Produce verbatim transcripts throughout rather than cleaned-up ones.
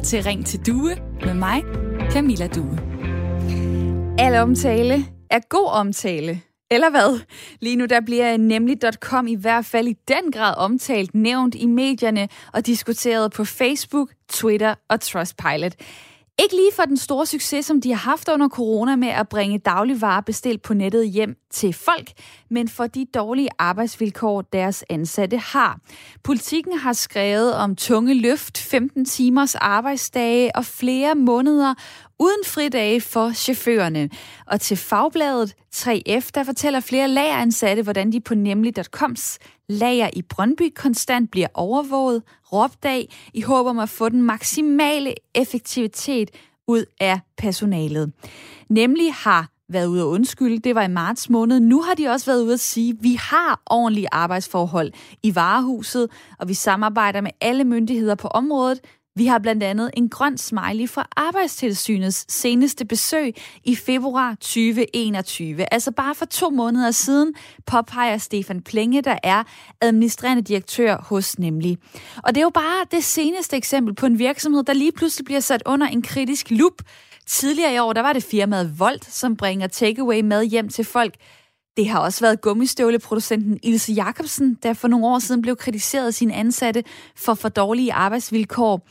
lytter til Ring til Due med mig, Camilla Due. Al omtale er god omtale, eller hvad? Lige nu der bliver nemlig punktum com i hvert fald i den grad omtalt, nævnt i medierne og diskuteret på Facebook, Twitter og Trustpilot. Ikke lige for den store succes, som de har haft under corona med at bringe dagligvarer bestilt på nettet hjem til folk, men for de dårlige arbejdsvilkår, deres ansatte har. Politikken har skrevet om tunge løft, femten timers arbejdsdage og flere måneder uden fridage for chaufførerne. Og til fagbladet tre F, der fortæller flere lageransatte, hvordan de på nemlig punktum coms lager i Brøndby konstant bliver overvåget, råbdag, i håb om at få den maksimale effektivitet ud af personalet. Nemlig har været ude at undskylde, det var i marts måned. Nu har de også været ude at sige, at vi har ordentlige arbejdsforhold i varehuset, og vi samarbejder med alle myndigheder på området. Vi har blandt andet en grøn smiley fra Arbejdstilsynets seneste besøg i februar tyve enogtyve. Altså bare for to måneder siden, påpeger Stefan Plenge, der er administrerende direktør hos Nemlig. Og det er jo bare det seneste eksempel på en virksomhed, der lige pludselig bliver sat under en kritisk lup. Tidligere i år, der var det firmaet Volt, som bringer takeaway mad hjem til folk. Det har også været gummistøvleproducenten Ilse Jacobsen, der for nogle år siden blev kritiseret af sine ansatte for for dårlige arbejdsvilkår.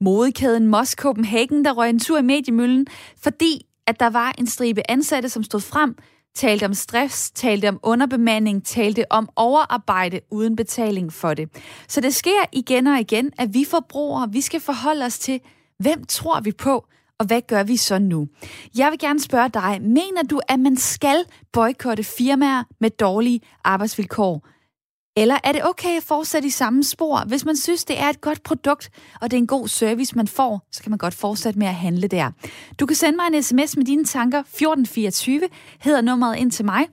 Modekæden Mos Copenhagen, der røg en tur i mediemøllen, fordi at der var en stribe ansatte, som stod frem, talte om stress, talte om underbemanding, talte om overarbejde uden betaling for det. Så det sker igen og igen, at vi forbrugere, vi skal forholde os til, hvem tror vi på? Og hvad gør vi så nu? Jeg vil gerne spørge dig, mener du, at man skal boykotte firmaer med dårlige arbejdsvilkår? Eller er det okay at fortsætte i samme spor? Hvis man synes, det er et godt produkt, og det er en god service, man får, så kan man godt fortsætte med at handle der. Du kan sende mig en sms med dine tanker. fjorten fireogtyve hedder nummeret ind til mig.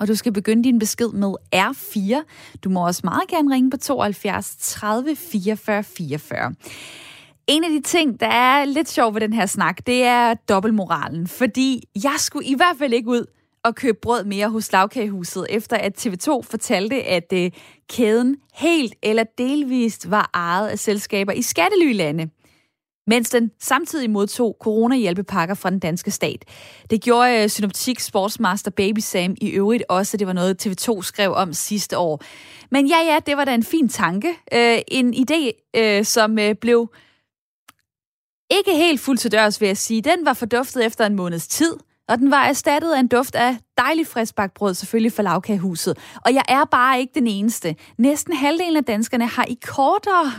Og du skal begynde din besked med R fire. Du må også meget gerne ringe på tooghalvfjerds tredive fireogfyrre fireogfyrre. En af de ting, der er lidt sjov ved den her snak, det er dobbeltmoralen. Fordi jeg skulle i hvert fald ikke ud og købe brød mere hos Lagkagehuset, efter at T V to fortalte, at øh, kæden helt eller delvist var ejet af selskaber i skattelylande, mens den samtidig modtog coronahjælpepakker fra den danske stat. Det gjorde øh, Synoptik, Sportsmaster, Baby Sam i øvrigt også. Det var noget, T V to skrev om sidste år. Men ja, ja, det var da en fin tanke. Øh, en idé, øh, som øh, blev... ikke helt fuldt til dørs, vil jeg sige. Den var forduftet efter en måneds tid, og den var erstattet af en duft af dejlig friskbagt brød, selvfølgelig fra Lagkagehuset. Og jeg er bare ikke den eneste. Næsten halvdelen af danskerne har i kortere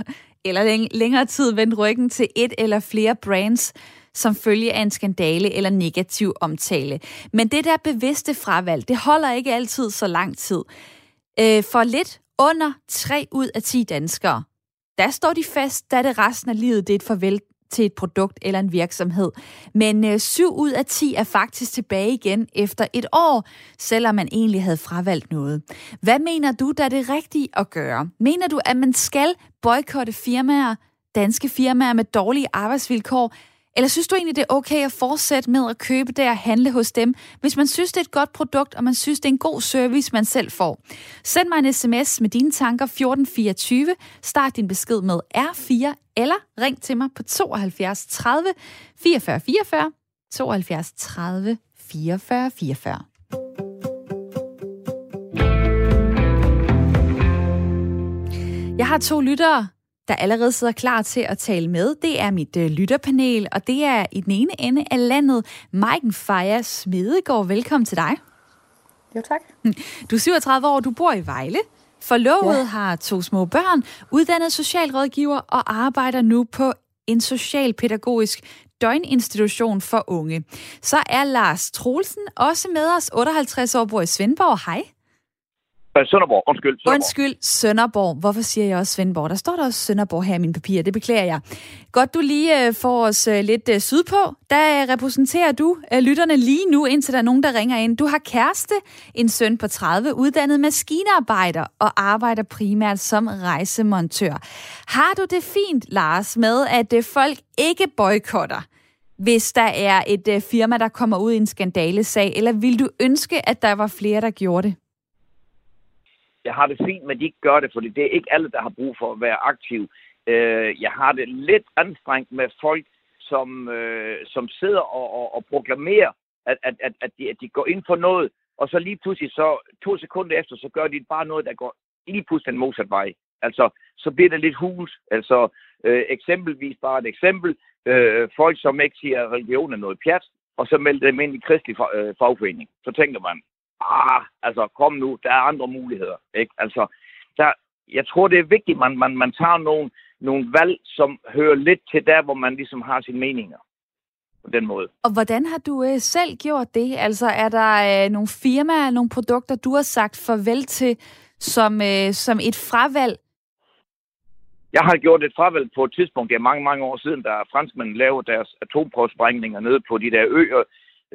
eller længere tid vendt ryggen til et eller flere brands, som følge af en skandale eller negativ omtale. Men det der bevidste fravalg, det holder ikke altid så lang tid. Øh, for lidt under tre ud af ti danskere, der står de fast, da det resten af livet det er et farvel til et produkt eller en virksomhed. Men øh, syv ud af ti er faktisk tilbage igen efter et år, selvom man egentlig havde fravalgt noget. Hvad mener du, der er det rigtige at gøre? Mener du, at man skal boykotte firmaer, danske firmaer med dårlige arbejdsvilkår? Eller synes du egentlig, det er okay at fortsætte med at købe der og handle hos dem, hvis man synes, det er et godt produkt, og man synes, det er en god service, man selv får? Send mig en sms med dine tanker fjorten fireogtyve. Start din besked med R fire, eller ring til mig på tooghalvfjerds tredive fireogfyrre fireogfyrre. tooghalvfjerds tredive fireogfyrre fireogfyrre. Jeg har to lyttere, der allerede sidder klar til at tale med. Det er mit øh, lytterpanel, og det er i den ene ende af landet Maiken Faja Smedegaard. Velkommen til dig. Jo, tak. Du er syvogtredive år, du bor i Vejle. Forlovet, ja. Har to små børn, uddannet socialrådgiver og arbejder nu på en socialpædagogisk døgninstitution for unge. Så er Lars Troelsen også med os, otteoghalvtreds år, bor i Svendborg. Hej. Sønderborg, undskyld. Sønderborg. Undskyld, Sønderborg. Hvorfor siger jeg også Svendborg? Der står der også Sønderborg her i mine papirer, det beklager jeg. Godt, du lige får os lidt sydpå. Der repræsenterer du lytterne lige nu, indtil der er nogen, der ringer ind. Du har kæreste, en søn på tredive, uddannet maskinarbejder og arbejder primært som rejsemontør. Har du det fint, Lars, med at folk ikke boykotter, hvis der er et firma, der kommer ud i en skandalesag, eller vil du ønske, at der var flere, der gjorde det? Jeg har det fint, men de ikke gør det, fordi det er ikke alle, der har brug for at være aktiv Øh, jeg har det lidt anstrengt med folk, som, øh, som sidder og, og, og proklamerer, at, at, at, at, de, at de går ind for noget, og så lige pludselig, så to sekunder efter, så gør de bare noget, der går lige pludselig en modsat vej. Altså, så bliver det lidt hult. Altså, øh, eksempelvis bare et eksempel. Øh, folk, som ikke siger, at religion er noget pjat, og så melder dem ind i kristelig øh, fagforening. Så tænker man, ah, altså, kom nu, der er andre muligheder. Ikke? Altså, der, jeg tror, det er vigtigt, man, man, man tager nogle, nogle valg, som hører lidt til der, hvor man ligesom har sine meninger. På den måde. Og hvordan har du øh, selv gjort det? Altså, er der øh, nogle firmaer, nogle produkter, du har sagt farvel til, som, øh, som et fravalg? Jeg har gjort et fravalg på et tidspunkt, det er mange, mange år siden, da franskmændene lavede deres atomprøvesprængninger nede på de der øer,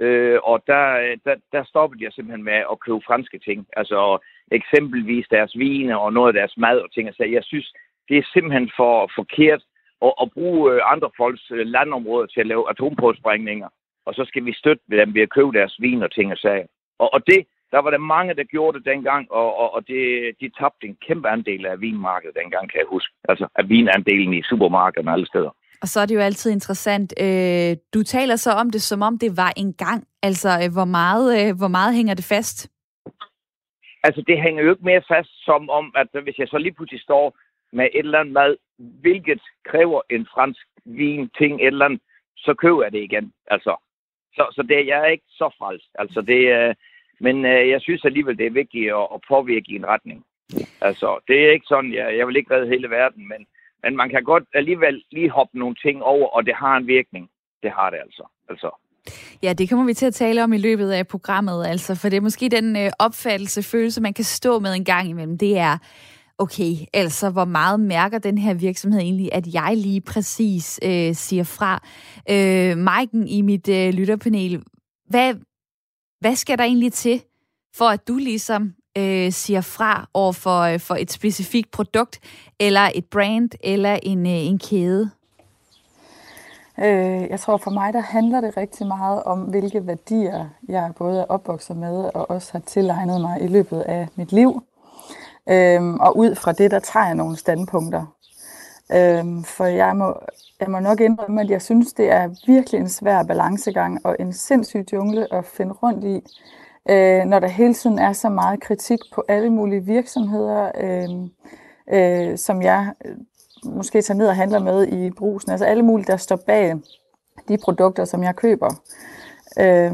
øh, og der, der, der stoppede jeg simpelthen med at købe franske ting. Altså eksempelvis deres vine og noget af deres mad og ting. Altså, jeg synes, det er simpelthen for forkert at, at bruge andre folks landområder til at lave atomprøvesprængninger, og så skal vi støtte dem ved at købe deres vin og ting og sager. Og, og det, der var der mange, der gjorde det dengang, og, og, og det, de tabte en kæmpe andel af vinmarkedet dengang, kan jeg huske. Altså af vinandelen i supermarkederne og alle steder. Og så er det jo altid interessant. Øh, du taler så om det, som om det var en gang. Altså, øh, hvor, meget, øh, hvor meget hænger det fast? Altså, det hænger jo ikke mere fast, som om, at hvis jeg så lige pludselig står med et eller andet mad, hvilket kræver en fransk vin, ting, et eller andet, så køber jeg det igen. Altså, så, så det, jeg er ikke så frelst. Altså, det øh, Men øh, jeg synes alligevel, det er vigtigt at, at påvirke i en retning. Altså, det er ikke sådan, jeg, jeg vil ikke redde hele verden, men, men man kan godt alligevel lige hoppe nogle ting over, og det har en virkning. Det har det altså. altså. Ja, det kommer vi til at tale om i løbet af programmet, altså, for det er måske den øh, opfattelse, følelse, man kan stå med en gang imellem. Det er, okay, altså, hvor meget mærker den her virksomhed egentlig, at jeg lige præcis øh, siger fra? Øh, Maiken i mit øh, lytterpanel, hvad... Hvad skal der egentlig til, for at du ligesom øh, siger fra over for, øh, for et specifikt produkt, eller et brand, eller en, øh, en kæde? Øh, jeg tror for mig, der handler det rigtig meget om, hvilke værdier jeg både er opvokset med, og også har tilegnet mig i løbet af mit liv. Øh, og ud fra det, der tager jeg nogle standpunkter. Øh, for jeg må, jeg må nok indrømme, at jeg synes, det er virkelig en svær balancegang og en sindssyg jungle at finde rundt i, øh, når der hele tiden er så meget kritik på alle mulige virksomheder, øh, øh, som jeg måske tager ned og handler med i brusen. Altså alle mulige, der står bag de produkter, som jeg køber. Øh,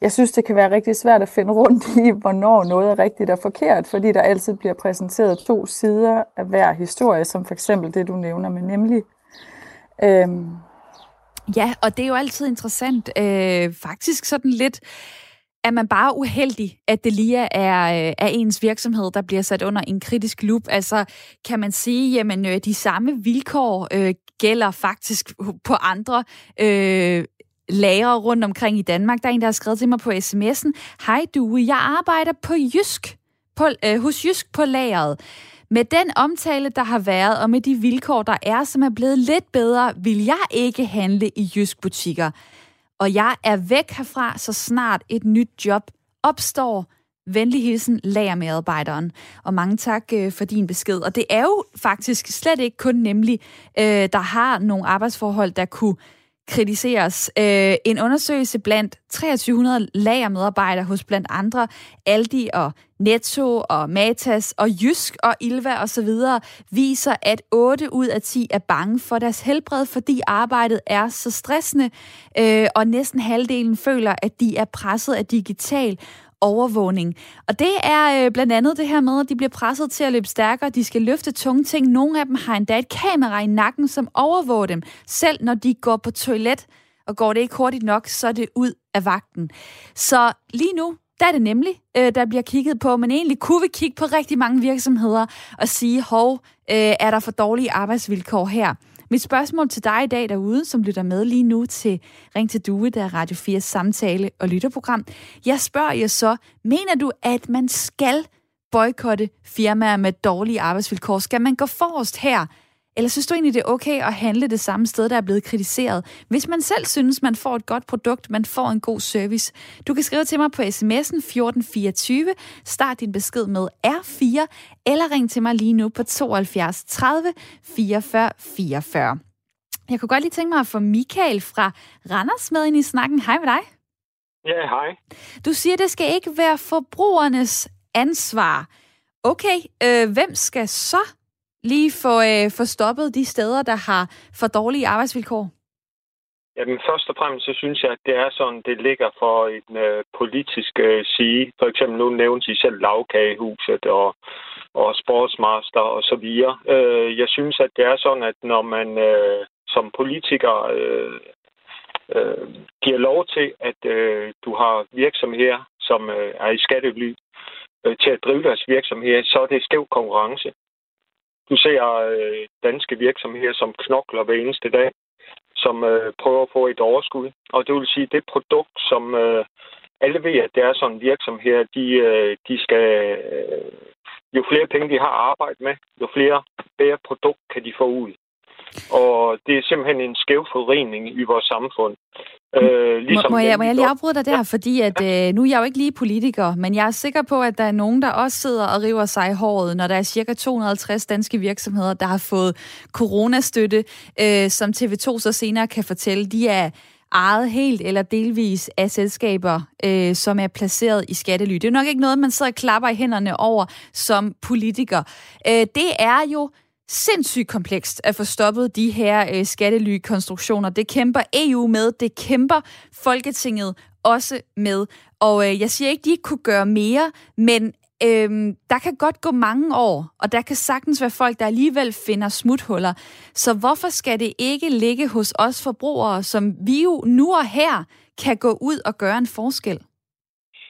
jeg synes, det kan være rigtig svært at finde rundt i, hvornår noget er rigtigt og forkert, fordi der altid bliver præsenteret to sider af hver historie, som for eksempel det, du nævner med nemlig. Øhm. Ja, og det er jo altid interessant. Øh, faktisk sådan lidt, at man bare er uheldig, at det lige er, er ens virksomhed, der bliver sat under en kritisk lup. Altså, kan man sige, jamen øh, de samme vilkår øh, gælder faktisk på andre øh, lagre rundt omkring i Danmark. Der er en, der har skrevet til mig på sms'en. Hej Due, jeg arbejder på Jysk, på, øh, hos Jysk på lageret. Med den omtale, der har været, og med de vilkår, der er, som er blevet lidt bedre, vil jeg ikke handle i Jysk butikker. Og jeg er væk herfra, så snart et nyt job opstår. Venlig hilsen, lagermedarbejderen. Og mange tak øh, for din besked. Og det er jo faktisk slet ikke kun nemlig, øh, der har nogle arbejdsforhold, der kunne kritiseres. Øh, en undersøgelse blandt treogtyve hundrede lagermedarbejdere hos blandt andre Aldi og Netto og Matas og Jysk og Ilva og så videre viser, at otte ud af ti er bange for deres helbred, fordi arbejdet er så stressende, øh, og næsten halvdelen føler, at de er presset af digital overvågning. Og det er øh, blandt andet det her med, at de bliver presset til at løbe stærkere, de skal løfte tunge ting. Nogle af dem har endda et kamera i nakken, som overvåger dem, selv når de går på toilet, og går det ikke hurtigt nok, så er det ud af vagten. Så lige nu, der er det nemlig, der bliver kigget på, men egentlig kunne vi kigge på rigtig mange virksomheder og sige, hov, er der for dårlige arbejdsvilkår her? Mit spørgsmål til dig i dag derude, som lytter med lige nu til Ring til Due, der er Radio fires samtale- og lytterprogram. Jeg spørger jer så, mener du, at man skal boykotte firmaer med dårlige arbejdsvilkår? Skal man gå forrest her? Eller synes du egentlig, det er okay at handle det samme sted, der er blevet kritiseret, hvis man selv synes, man får et godt produkt, man får en god service? Du kan skrive til mig på sms'en fjorten fireogtyve, start din besked med R fire, eller ring til mig lige nu på tooghalvfjerds tredive fireogfyrre fireogfyrre. Jeg kunne godt lige tænke mig at få Michael fra Randers med ind i snakken. Hej med dig. Ja, hej. Du siger, det skal ikke være forbrugernes ansvar. Okay, øh, hvem skal så lige få, øh, få stoppet de steder, der har for dårlige arbejdsvilkår? Jamen først og fremmest, så synes jeg, at det er sådan, det ligger for en øh, politisk øh, sige. For eksempel nu nævnte I selv Lagkagehuset og, og Sportsmaster og så videre. Øh, jeg synes, at det er sådan, at når man øh, som politiker øh, øh, giver lov til, at øh, du har virksomheder, som øh, er i skattely, øh, til at drive deres virksomheder, så er det skæv konkurrence. Du ser øh, danske virksomheder, som knokler hver eneste dag, som øh, prøver at få et overskud. Og det vil sige, at det produkt, som øh, alle ved, at det er sådan virksomheder, de, øh, de skal, øh, jo flere penge de har at arbejde med, jo flere bedre produkt kan de få ud. Og det er simpelthen en skæv forvridning i vores samfund. Øh, ligesom må, må, jeg, må jeg lige afbryde dig der, ja. fordi at, øh, nu er jeg jo ikke lige politiker, men jeg er sikker på, at der er nogen, der også sidder og river sig i håret, når der er cirka to hundrede og halvtreds danske virksomheder, der har fået coronastøtte, øh, som T V to så senere kan fortælle, de er ejet helt eller delvis af selskaber, øh, som er placeret i skattely. Det er nok ikke noget, man sidder og klapper i hænderne over som politiker. Øh, det er jo sindssygt komplekst at få stoppet de her øh, skattelykonstruktioner. Det kæmper E U med, det kæmper Folketinget også med. Og øh, jeg siger ikke, de ikke kunne gøre mere, men øh, der kan godt gå mange år, og der kan sagtens være folk, der alligevel finder smuthuller. Så hvorfor skal det ikke ligge hos os forbrugere, som vi jo nu og her kan gå ud og gøre en forskel?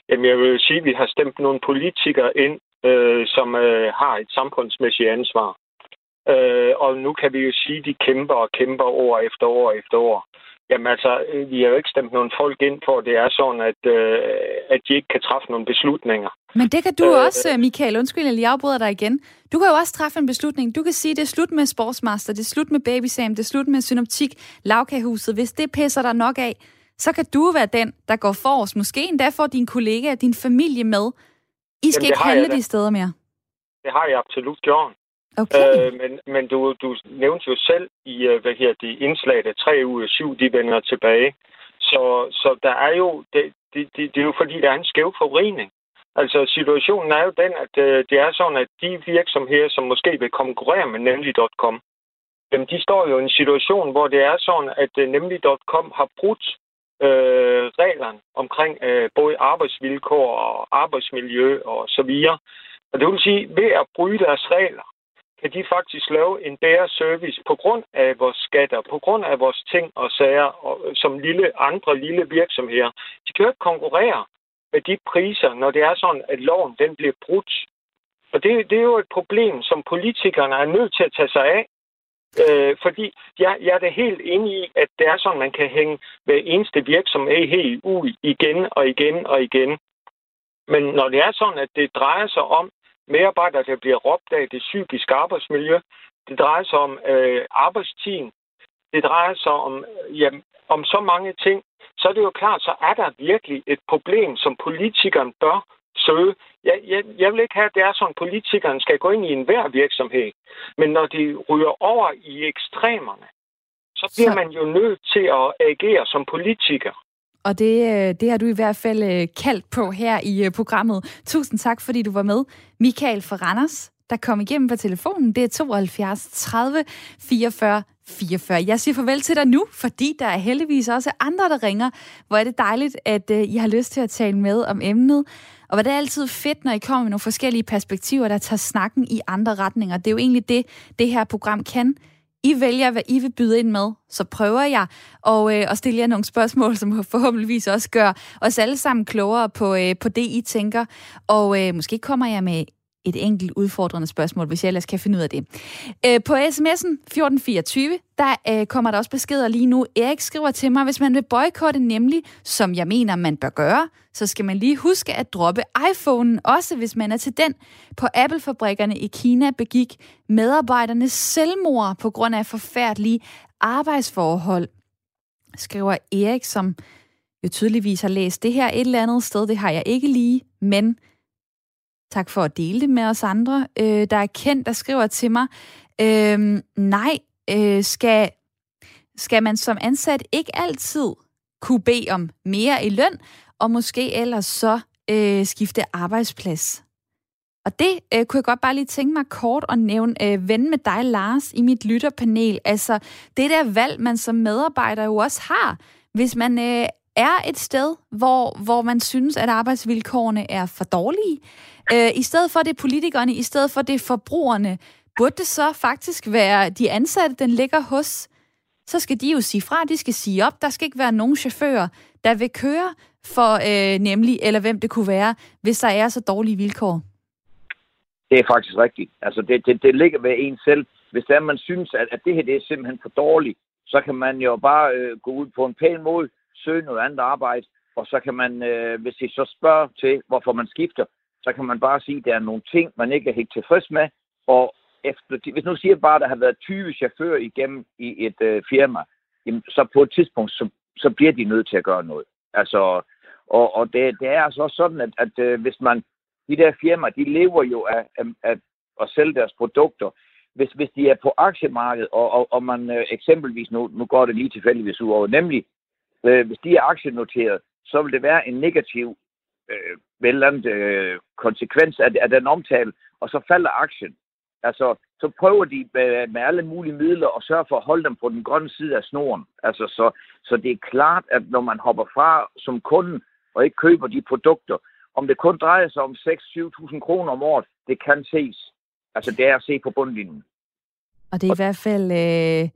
Jamen jeg vil sige, at vi har stemt nogle politikere ind, øh, som øh, har et samfundsmæssigt ansvar. Øh, og nu kan vi jo sige, at de kæmper og kæmper år efter år efter år. Jamen altså, vi har jo ikke stemt nogle folk ind for, at det er sådan, at, øh, at de ikke kan træffe nogle beslutninger. Men det kan du øh, også, Michael. Undskyld, jeg lige afbryder dig igen. Du kan jo også træffe en beslutning. Du kan sige, at det er slut med Sportsmaster, det er slut med Babysam, det er slut med Synoptik, Lagkagehuset. Hvis det pisser dig nok af, så kan du være den, der går forrest. Måske endda får din kollega og din familie med. I skal Jamen, ikke handle de steder mere. Det har jeg absolut gjort. Okay. Øh, men men du, du nævnte jo selv i hvad her, de indslag, der tre ud af syv, de vender tilbage. Så, så der er jo, det, det, det, det er jo fordi, der er en skæv forvridning. Altså situationen er jo den, at det er sådan, at de virksomheder, som måske vil konkurrere med Nemlig punktum com, jamen de står jo i en situation, hvor det er sådan, at Nemlig punktum com har brudt øh, reglerne omkring øh, både arbejdsvilkår og arbejdsmiljø og så videre. Og det vil sige, ved at bryde deres regler, kan de faktisk lave en bedre service på grund af vores skatter, på grund af vores ting og sager, og som lille, andre lille virksomheder. De kan jo ikke konkurrere med de priser, når det er sådan, at loven den bliver brudt. Og det, det er jo et problem, som politikerne er nødt til at tage sig af. Øh, fordi jeg, jeg er da helt enig i, at det er sådan, man kan hænge hver eneste virksomhed helt ud igen og igen og igen. Men når det er sådan, at det drejer sig om medarbejdere, der bliver råbt af det psykiske arbejdsmiljø. Det drejer sig om øh, arbejdstiden. Det drejer sig om, jamen, om så mange ting. Så er det jo klart, så er der virkelig et problem, som politikeren bør søge. Jeg, jeg, jeg vil ikke have, at det er sådan, at politikeren skal gå ind i enhver virksomhed. Men når de ryger over i ekstremerne, så bliver så... man jo nødt til at agere som politiker. Og det, det har du i hvert fald kaldt på her i programmet. Tusind tak, fordi du var med. Michael fra Randers, der kom igennem på telefonen. Det er tooghalvfjerds tredive fireogfyrre fireogfyrre. Jeg siger farvel til dig nu, fordi der er heldigvis også andre, der ringer. Hvor er det dejligt, at I har lyst til at tale med om emnet. Og hvor det er altid fedt, når I kommer med nogle forskellige perspektiver, der tager snakken i andre retninger. Det er jo egentlig det, det her program kan. I vælger, hvad I vil byde ind med, så prøver jeg og, øh, og stille jer nogle spørgsmål, som forhåbentligvis også gør os alle sammen klogere på, øh, på det, I tænker. Og øh, måske kommer jeg med et enkelt udfordrende spørgsmål, hvis jeg ellers kan finde ud af det. Øh, på sms'en fjorten fireogtyve, der øh, kommer der også beskeder lige nu. Erik skriver til mig, hvis man vil boykotte nemlig, som jeg mener, man bør gøre, så skal man lige huske at droppe iPhone'en, også hvis man er til den. På Apple-fabrikkerne i Kina begik medarbejderne selvmord på grund af forfærdelige arbejdsforhold, skriver Erik, som jo tydeligvis har læst det her et eller andet sted. Det har jeg ikke lige, men tak for at dele det med os andre. Øh, der er Kent, der skriver til mig, øh, nej, øh, skal, skal man som ansat ikke altid kunne bede om mere i løn, og måske ellers så øh, skifte arbejdsplads. Og det øh, kunne jeg godt bare lige tænke mig kort at nævne, øh, vende med dig, Lars, i mit lytterpanel. Altså, det der valg, man som medarbejder jo også har, hvis man øh, er et sted, hvor, hvor man synes, at arbejdsvilkårene er for dårlige. Øh, I stedet for det politikerne, i stedet for det forbrugerne, burde det så faktisk være de ansatte, den ligger hos. Så skal de jo sige fra, de skal sige op. Der skal ikke være nogen chauffører, der vil køre for øh, nemlig, eller hvem det kunne være, hvis der er så dårlige vilkår. Det er faktisk rigtigt. Altså, det, det, det ligger ved en selv. Hvis der man synes, at, at det her det er simpelthen for dårligt, så kan man jo bare øh, gå ud på en pæn måde, søge noget andet arbejde, og så kan man, øh, hvis I så spørger til, hvorfor man skifter, så kan man bare sige, at der er nogle ting, man ikke er helt tilfreds med, og efter, hvis nu siger bare, at der har været tyve chauffører igennem i et øh, firma, jamen, så på et tidspunkt, så, så bliver de nødt til at gøre noget. Altså, og og det, det er altså også sådan, at, at øh, hvis man, de der firmaer, de lever jo af, af, af at sælge deres produkter. Hvis, hvis de er på aktiemarkedet, og, og, og man øh, eksempelvis, nu, nu går det lige tilfældigvis ud over, nemlig, øh, hvis de er aktienoteret, så vil det være en negativ øh, vellandet øh, konsekvens af, af den omtale, og så falder aktien. Altså, så prøver de med, med alle mulige midler at sørge for at holde dem på den grønne side af snoren. Altså, så, så det er klart, at når man hopper fra som kunde og ikke køber de produkter, om det kun drejer sig om seks til syv tusind kroner om året, det kan ses. Altså, det er at se på bundlinjen. Og det er i hvert fald øh,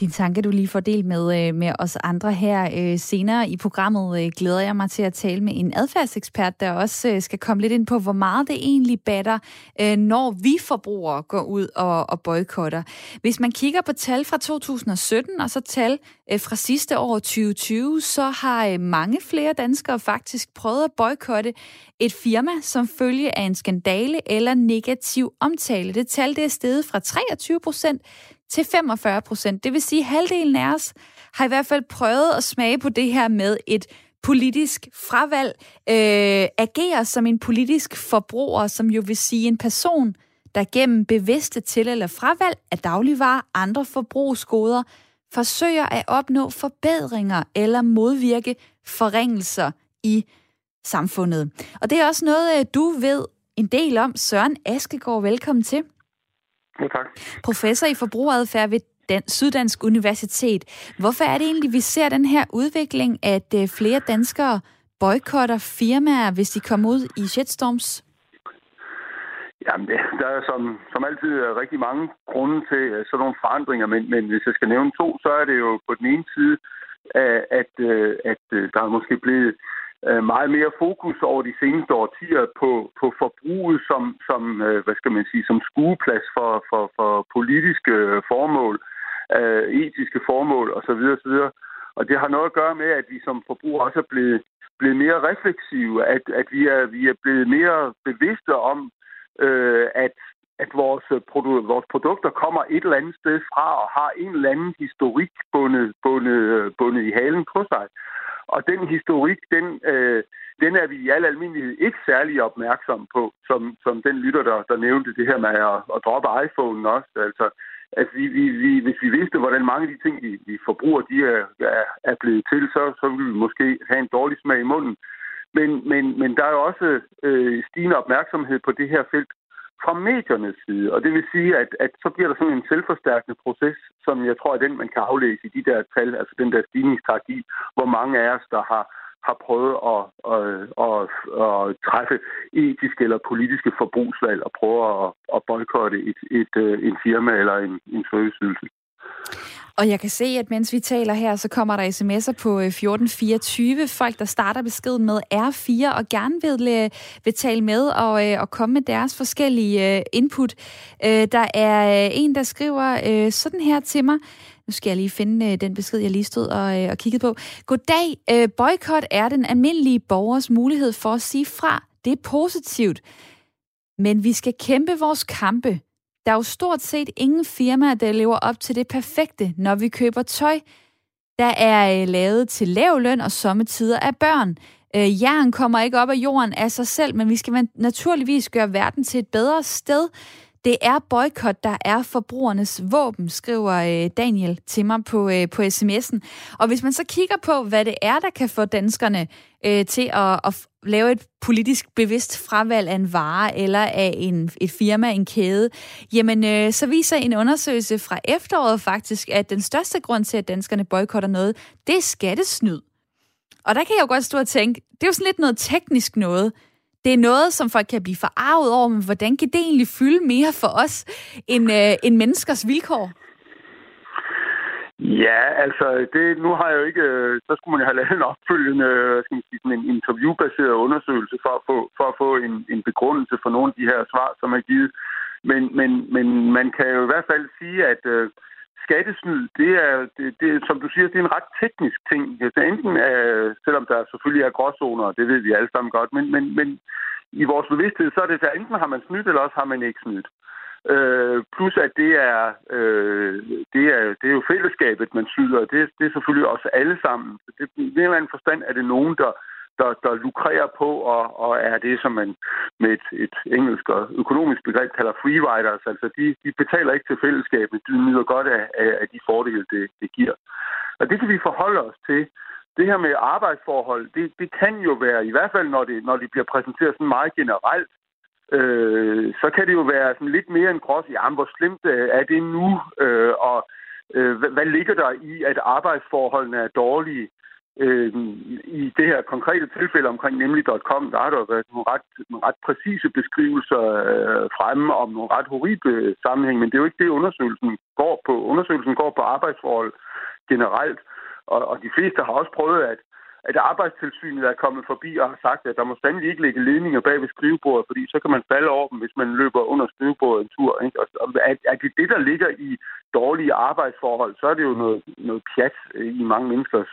din tanke, du lige får delt med, øh, med os andre her. Øh, senere i programmet øh, glæder jeg mig til at tale med en adfærdsekspert, der også øh, skal komme lidt ind på, hvor meget det egentlig batter, øh, når vi forbrugere går ud og, og boykotter. Hvis man kigger på tal fra to tusind og sytten og så tal øh, fra sidste år tyve tyve, så har øh, mange flere danskere faktisk prøvet at boykotte et firma som følge af en skandale eller negativ omtale. Det tal det er steget fra treogtyve procent til femogfyrre procent. Det vil sige, at halvdelen af os har i hvert fald prøvet at smage på det her med et politisk fravalg, øh, agerer som en politisk forbruger, som jo vil sige en person, der gennem bevidste til- eller fravalg af dagligvarer, andre forbrugsgoder, forsøger at opnå forbedringer eller modvirke forringelser i samfundet. Og det er også noget, du ved en del om. Søren Askegaard, velkommen til. Ja, tak. Professor i forbrugeradfærd ved Syddansk Universitet. Hvorfor er det egentlig, vi ser den her udvikling, at flere danskere boykotter firmaer, hvis de kommer ud i shitstorms? Jamen, der er som, som altid rigtig mange grunde til sådan nogle forandringer, men, men hvis jeg skal nævne to, så er det jo på den ene side, at, at der er måske blevet meget mere fokus over de seneste årtier på, på forbruget som, som, hvad skal man sige, som skueplads for, for, for politiske formål, øh, etiske formål osv. osv. Og det har noget at gøre med, at vi som forbrugere også er blevet, blevet mere refleksive, at, at vi, er, vi er blevet mere bevidste om, øh, at, at vores, produ- vores produkter kommer et eller andet sted fra og har en eller anden historik bundet, bundet, bundet i halen på sig. Og den historik, den, øh, den er vi i al almindelighed ikke særlig opmærksom på, som, som den lytter, der, der nævnte det her med at, at droppe iPhone'en også. Altså, at vi, vi, vi, hvis vi vidste, hvordan mange af de ting, vi, vi forbruger, de er, er, er blevet til, så, så ville vi måske have en dårlig smag i munden. Men, men, men der er jo også øh, stigende opmærksomhed på det her felt fra mediernes side, og det vil sige, at, at så bliver der sådan en selvforstærkende proces, som jeg tror er den, man kan aflæse i de der tal, altså den der stigningstakt i, hvor mange af os, der har, har prøvet at, at, at, at træffe etiske eller politiske forbrugsvalg og prøve at, at boykotte et, et, en firma eller en, en serviceydelse. Og jeg kan se, at mens vi taler her, så kommer der sms'er på fjorten fireogtyve. Folk, der starter beskeden med R fire og gerne vil, vil tale med og, og komme med deres forskellige input. Der er en, der skriver sådan her til mig. Nu skal jeg lige finde den besked, jeg lige stod og, og kiggede på. Goddag. Boykot er den almindelige borgers mulighed for at sige fra. Det er positivt. Men vi skal kæmpe vores kampe. Der er jo stort set ingen firmaer, der lever op til det perfekte, når vi køber tøj. Der er lavet til lav løn og sommetider af børn. Øh, jern kommer ikke op af jorden af sig selv, men vi skal naturligvis gøre verden til et bedre sted. Det er boykot, der er forbrugernes våben, skriver øh, Daniel til mig på, øh, på sms'en. Og hvis man så kigger på, hvad det er, der kan få danskerne øh, til at, at lave et politisk bevidst fravalg af en vare eller af en, et firma, en kæde, jamen øh, så viser en undersøgelse fra efteråret faktisk, at den største grund til, at danskerne boykotter noget, det er skattesnyd. Og der kan jeg jo godt stå og tænke, det er jo sådan lidt noget teknisk noget. Det er noget, som folk kan blive forarvet over, men hvordan kan det egentlig fylde mere for os end, øh, end menneskers vilkår? Ja, altså, det, nu har jeg jo ikke... Øh, så skulle man jo have lavet en opfølgende skal man sige, sådan en interviewbaseret undersøgelse for at få, for at få en, en begrundelse for nogle af de her svar, som er givet. Men, men, men man kan jo i hvert fald sige, at øh, skattesnyd, det er, det, det, som du siger, det er en ret teknisk ting. Altså, enten er, selvom der selvfølgelig er gråzoner, det ved vi alle sammen godt, men, men, men i vores bevidsthed, så er det der, enten har man snydt, eller også har man ikke snydt. Øh, plus at det er, øh, det, er, det er jo fællesskabet, man snyder. Det, det er selvfølgelig også alle sammen. Det, det er en forstand, at det er nogen, der, der, der lukrerer på og, og er det, som man med et, et engelsk og økonomisk begreb kalder free riders. Altså de, de betaler ikke til fællesskabet. De nyder godt af, af, af de fordele, det, det giver. Og det kan vi forholde os til. Det her med arbejdsforhold, det, det kan jo være, i hvert fald når det, når det bliver præsenteret sådan meget generelt, Øh, så kan det jo være sådan lidt mere en grås, jamen hvor slemt er det nu, øh, og øh, hvad ligger der i, at arbejdsforholdene er dårlige? Øh, I det her konkrete tilfælde omkring nemlig punktum com, der har der jo været nogle ret, nogle ret præcise beskrivelser øh, fremme om nogle ret horrible sammenhæng, men det er jo ikke det, undersøgelsen går på. Undersøgelsen går på arbejdsforhold generelt, og, og de fleste har også prøvet at at Arbejdstilsynet er kommet forbi og har sagt, at der må sandelig ikke ligge ledninger bag ved skrivebordet, fordi så kan man falde over dem, hvis man løber under skrivebordet en tur. Ikke? Og er det det, der ligger i dårlige arbejdsforhold, så er det jo noget, noget pjat i mange menneskers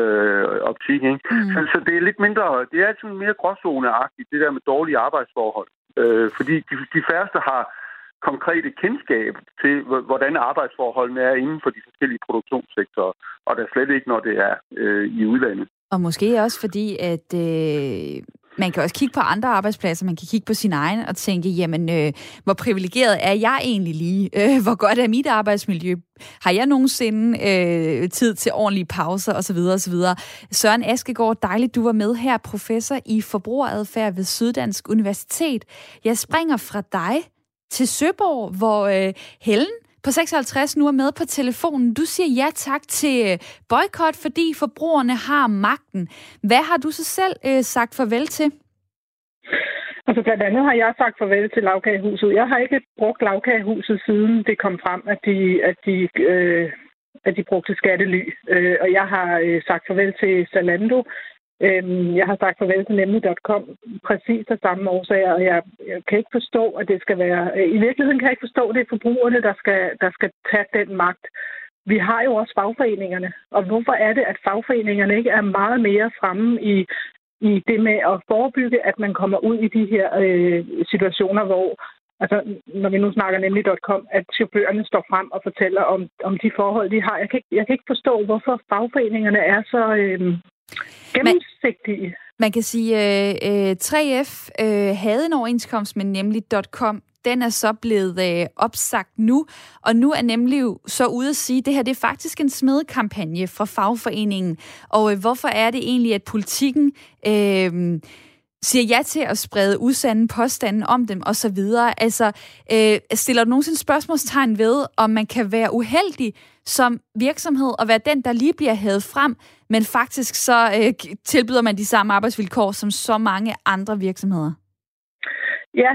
øh, optik. Ikke? Mm. Så, så det er lidt mindre, det er altid mere gråzoneagtigt, det der med dårlige arbejdsforhold. Øh, fordi de, de færreste har konkrete kendskab til, hvordan arbejdsforholdene er inden for de forskellige produktionssektorer, og der slet ikke, når det er øh, i udlandet. Og måske også fordi, at øh, man kan også kigge på andre arbejdspladser, man kan kigge på sin egen og tænke, jamen, øh, hvor privilegeret er jeg egentlig lige? Øh, hvor godt er mit arbejdsmiljø? Har jeg nogensinde øh, tid til ordentlige pauser osv. osv.? Søren Askegaard, dejligt, du var med her, professor i forbrugeradfærd ved Syddansk Universitet. Jeg springer fra dig til Søborg, hvor øh, Helen på seksoghalvtreds nu er med på telefonen. Du siger ja tak til boykot, fordi forbrugerne har magten. Hvad har du så selv øh, sagt farvel til? Altså blandt andet har jeg sagt farvel til Lagkagehuset. Jeg har ikke brugt Lagkagehuset, siden det kom frem, at de, at de, øh, at de brugte skattely. Øh, og jeg har øh, sagt farvel til Zalando. Jeg har sagt farvel til nemlig punktum com præcis af samme årsager, og jeg, jeg kan ikke forstå, at det skal være... I virkeligheden kan jeg ikke forstå, at det er forbrugerne, der skal, der skal tage den magt. Vi har jo også fagforeningerne, og hvorfor er det, at fagforeningerne ikke er meget mere fremme i, i det med at forebygge, at man kommer ud i de her øh, situationer, hvor... Altså, når vi nu snakker nemlig punktum com, at chaufførerne står frem og fortæller om, om de forhold, de har. Jeg kan, ikke, jeg kan ikke forstå, hvorfor fagforeningerne er så... Øh, Man, man kan sige, at øh, tre F øh, havde en overenskomst med nemlig punktum com. Den er så blevet øh, opsagt nu, og nu er nemlig så ude at sige, at det her det er faktisk en smedekampagne fra fagforeningen. Og øh, hvorfor er det egentlig, at politikken øh, siger ja til at sprede usande påstande om dem osv.? Altså, øh, stiller du nogensinde spørgsmålstegn ved, om man kan være uheldig som virksomhed og være den, der lige bliver hævet frem, men faktisk så øh, tilbyder man de samme arbejdsvilkår som så mange andre virksomheder? Ja,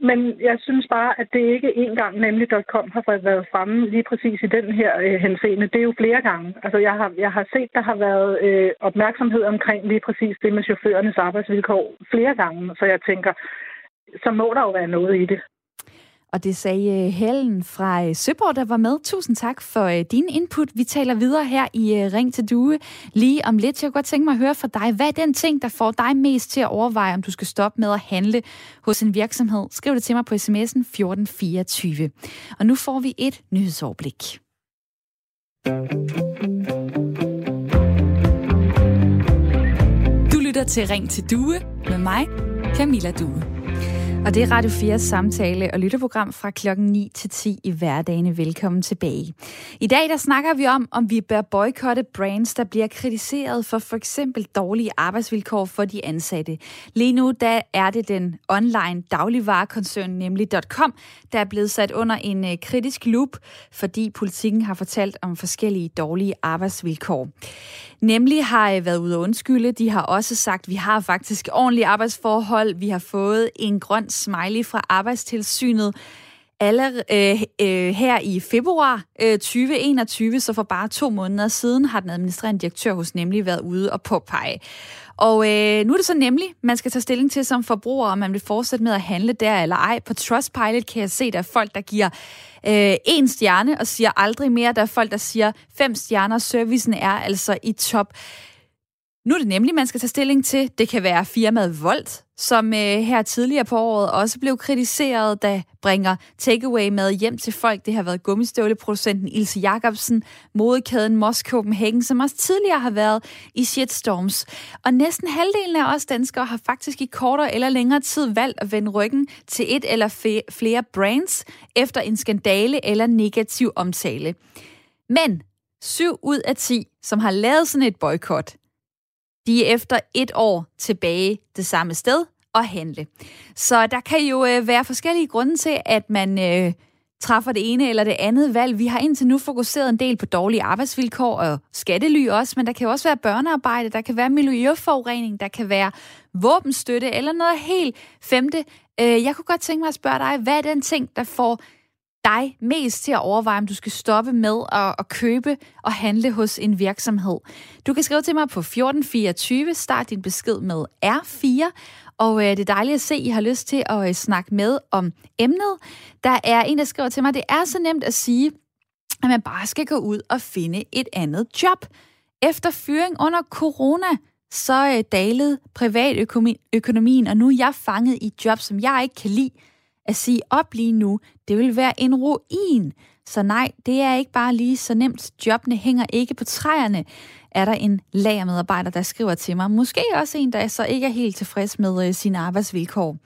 Men jeg synes bare, at det ikke engang nemlig punktum com har været fremme lige præcis i den her øh, henseende. Det er jo flere gange. Altså, jeg har, jeg har set, der har været øh, opmærksomhed omkring lige præcis det med chaufførernes arbejdsvilkår flere gange. Så jeg tænker, så må der jo være noget i det. Og det sagde Helen fra Søborg, der var med. Tusind tak for din input. Vi taler videre her i Ring til Due lige om lidt. Jeg kunne godt tænke mig at høre fra dig. Hvad er den ting, der får dig mest til at overveje, om du skal stoppe med at handle hos en virksomhed? Skriv det til mig på sms'en fjorten fireogtyve. Og nu får vi et nyhedsoverblik. Du lytter til Ring til Due med mig, Camilla Due. Og det er Radio fires samtale- og lytterprogram fra klokken ni til ti i hverdagene. Velkommen tilbage. I dag der snakker vi om, om vi bør boykotte brands, der bliver kritiseret for for eksempel dårlige arbejdsvilkår for de ansatte. Lige nu der er det den online dagligvarekoncern, nemlig punktum com, der er blevet sat under en kritisk lup, fordi Politikken har fortalt om forskellige dårlige arbejdsvilkår. Nemlig har været ude at undskylde. De har også sagt, at vi har faktisk ordentlige arbejdsforhold. Vi har fået en grøn smiley fra Arbejdstilsynet allerede øh, øh, her i februar øh, tyve enogtyve, så for bare to måneder siden har den administrerende direktør hos Nemlig været ude og påpege. Og øh, nu er det så Nemlig, man skal tage stilling til som forbruger, om man vil fortsætte med at handle der eller ej. På Trustpilot kan jeg se, der er folk, der giver øh, en stjerne og siger aldrig mere. Der er folk, der siger fem stjerner. Servicen er altså i top. Nu er det Nemlig, man skal tage stilling til. Det kan være firmaet Volt, som øh, her tidligere på året også blev kritiseret, der bringer takeaway mad hjem til folk. Det har været gummistøvleproducenten Ilse Jacobsen, modekæden Mos Copenhagen, som også tidligere har været i shitstorms. Og næsten halvdelen af os danskere har faktisk i kortere eller længere tid valgt at vende ryggen til et eller flere brands efter en skandale eller negativ omtale. Men syv ud af ti, som har lavet sådan et boykot, de er efter et år tilbage det samme sted og handle. Så der kan jo øh, være forskellige grunde til, at man øh, træffer det ene eller det andet valg. Vi har indtil nu fokuseret en del på dårlige arbejdsvilkår og skattely også, men der kan også være børnearbejde, der kan være miljøforurening, der kan være våbenstøtte eller noget helt femte. Øh, jeg kunne godt tænke mig at spørge dig, hvad er den ting, der får dig mest til at overveje, om du skal stoppe med at, at købe og handle hos en virksomhed? Du kan skrive til mig på fjorten fireogtyve, start din besked med R fire, og øh, det er dejligt at se, I har lyst til at øh, snakke med om emnet. Der er en, der skriver til mig, det er så nemt at sige, at man bare skal gå ud og finde et andet job. Efter fyring under corona, så øh, dalede privatøkonomien, og nu er jeg fanget i et job, som jeg ikke kan lide. At sige op lige nu, det vil være en ruin. Så nej, det er ikke bare lige så nemt. Jobbene hænger ikke på træerne, er der en lagermedarbejder, der skriver til mig. Måske også en, der så ikke er helt tilfreds med øh, sine arbejdsvilkår.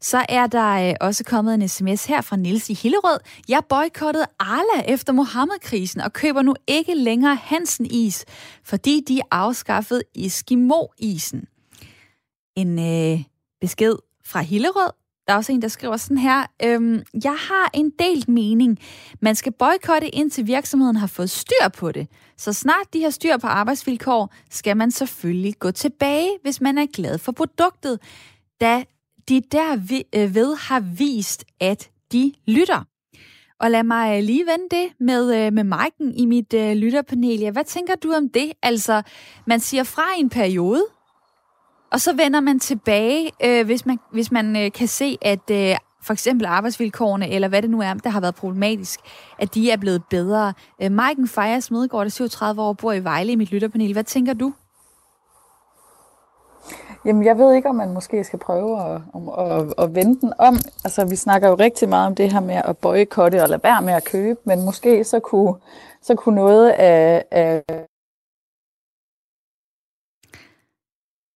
Så er der øh, også kommet en sms her fra Niels i Hillerød. Jeg boykottede Arla efter Mohammed-krisen og køber nu ikke længere Hansen-is, fordi de afskaffede Eskimo-isen. En øh, besked fra Hillerød. Der er også en, der skriver sådan her. Øhm, jeg har en delt mening. Man skal boykotte, indtil virksomheden har fået styr på det. Så snart de har styr på arbejdsvilkår, skal man selvfølgelig gå tilbage, hvis man er glad for produktet, da de derved har vist, at de lytter. Og lad mig lige vende det med, med Maiken i mit øh, lytterpanel. Hvad tænker du om det? Altså, man siger fra en periode, og så vender man tilbage, øh, hvis man, hvis man øh, kan se, at øh, for eksempel arbejdsvilkårene, eller hvad det nu er, der har været problematisk, at de er blevet bedre. Øh, Maiken Fejer Smedegaard, der syvogtredive år, bor i Vejle i mit lytterpanel. Hvad tænker du? Jamen, jeg ved ikke, om man måske skal prøve at, at, at, at vende den om. Altså, vi snakker jo rigtig meget om det her med at boykotte og lade være med at købe, men måske så kunne, så kunne noget af... af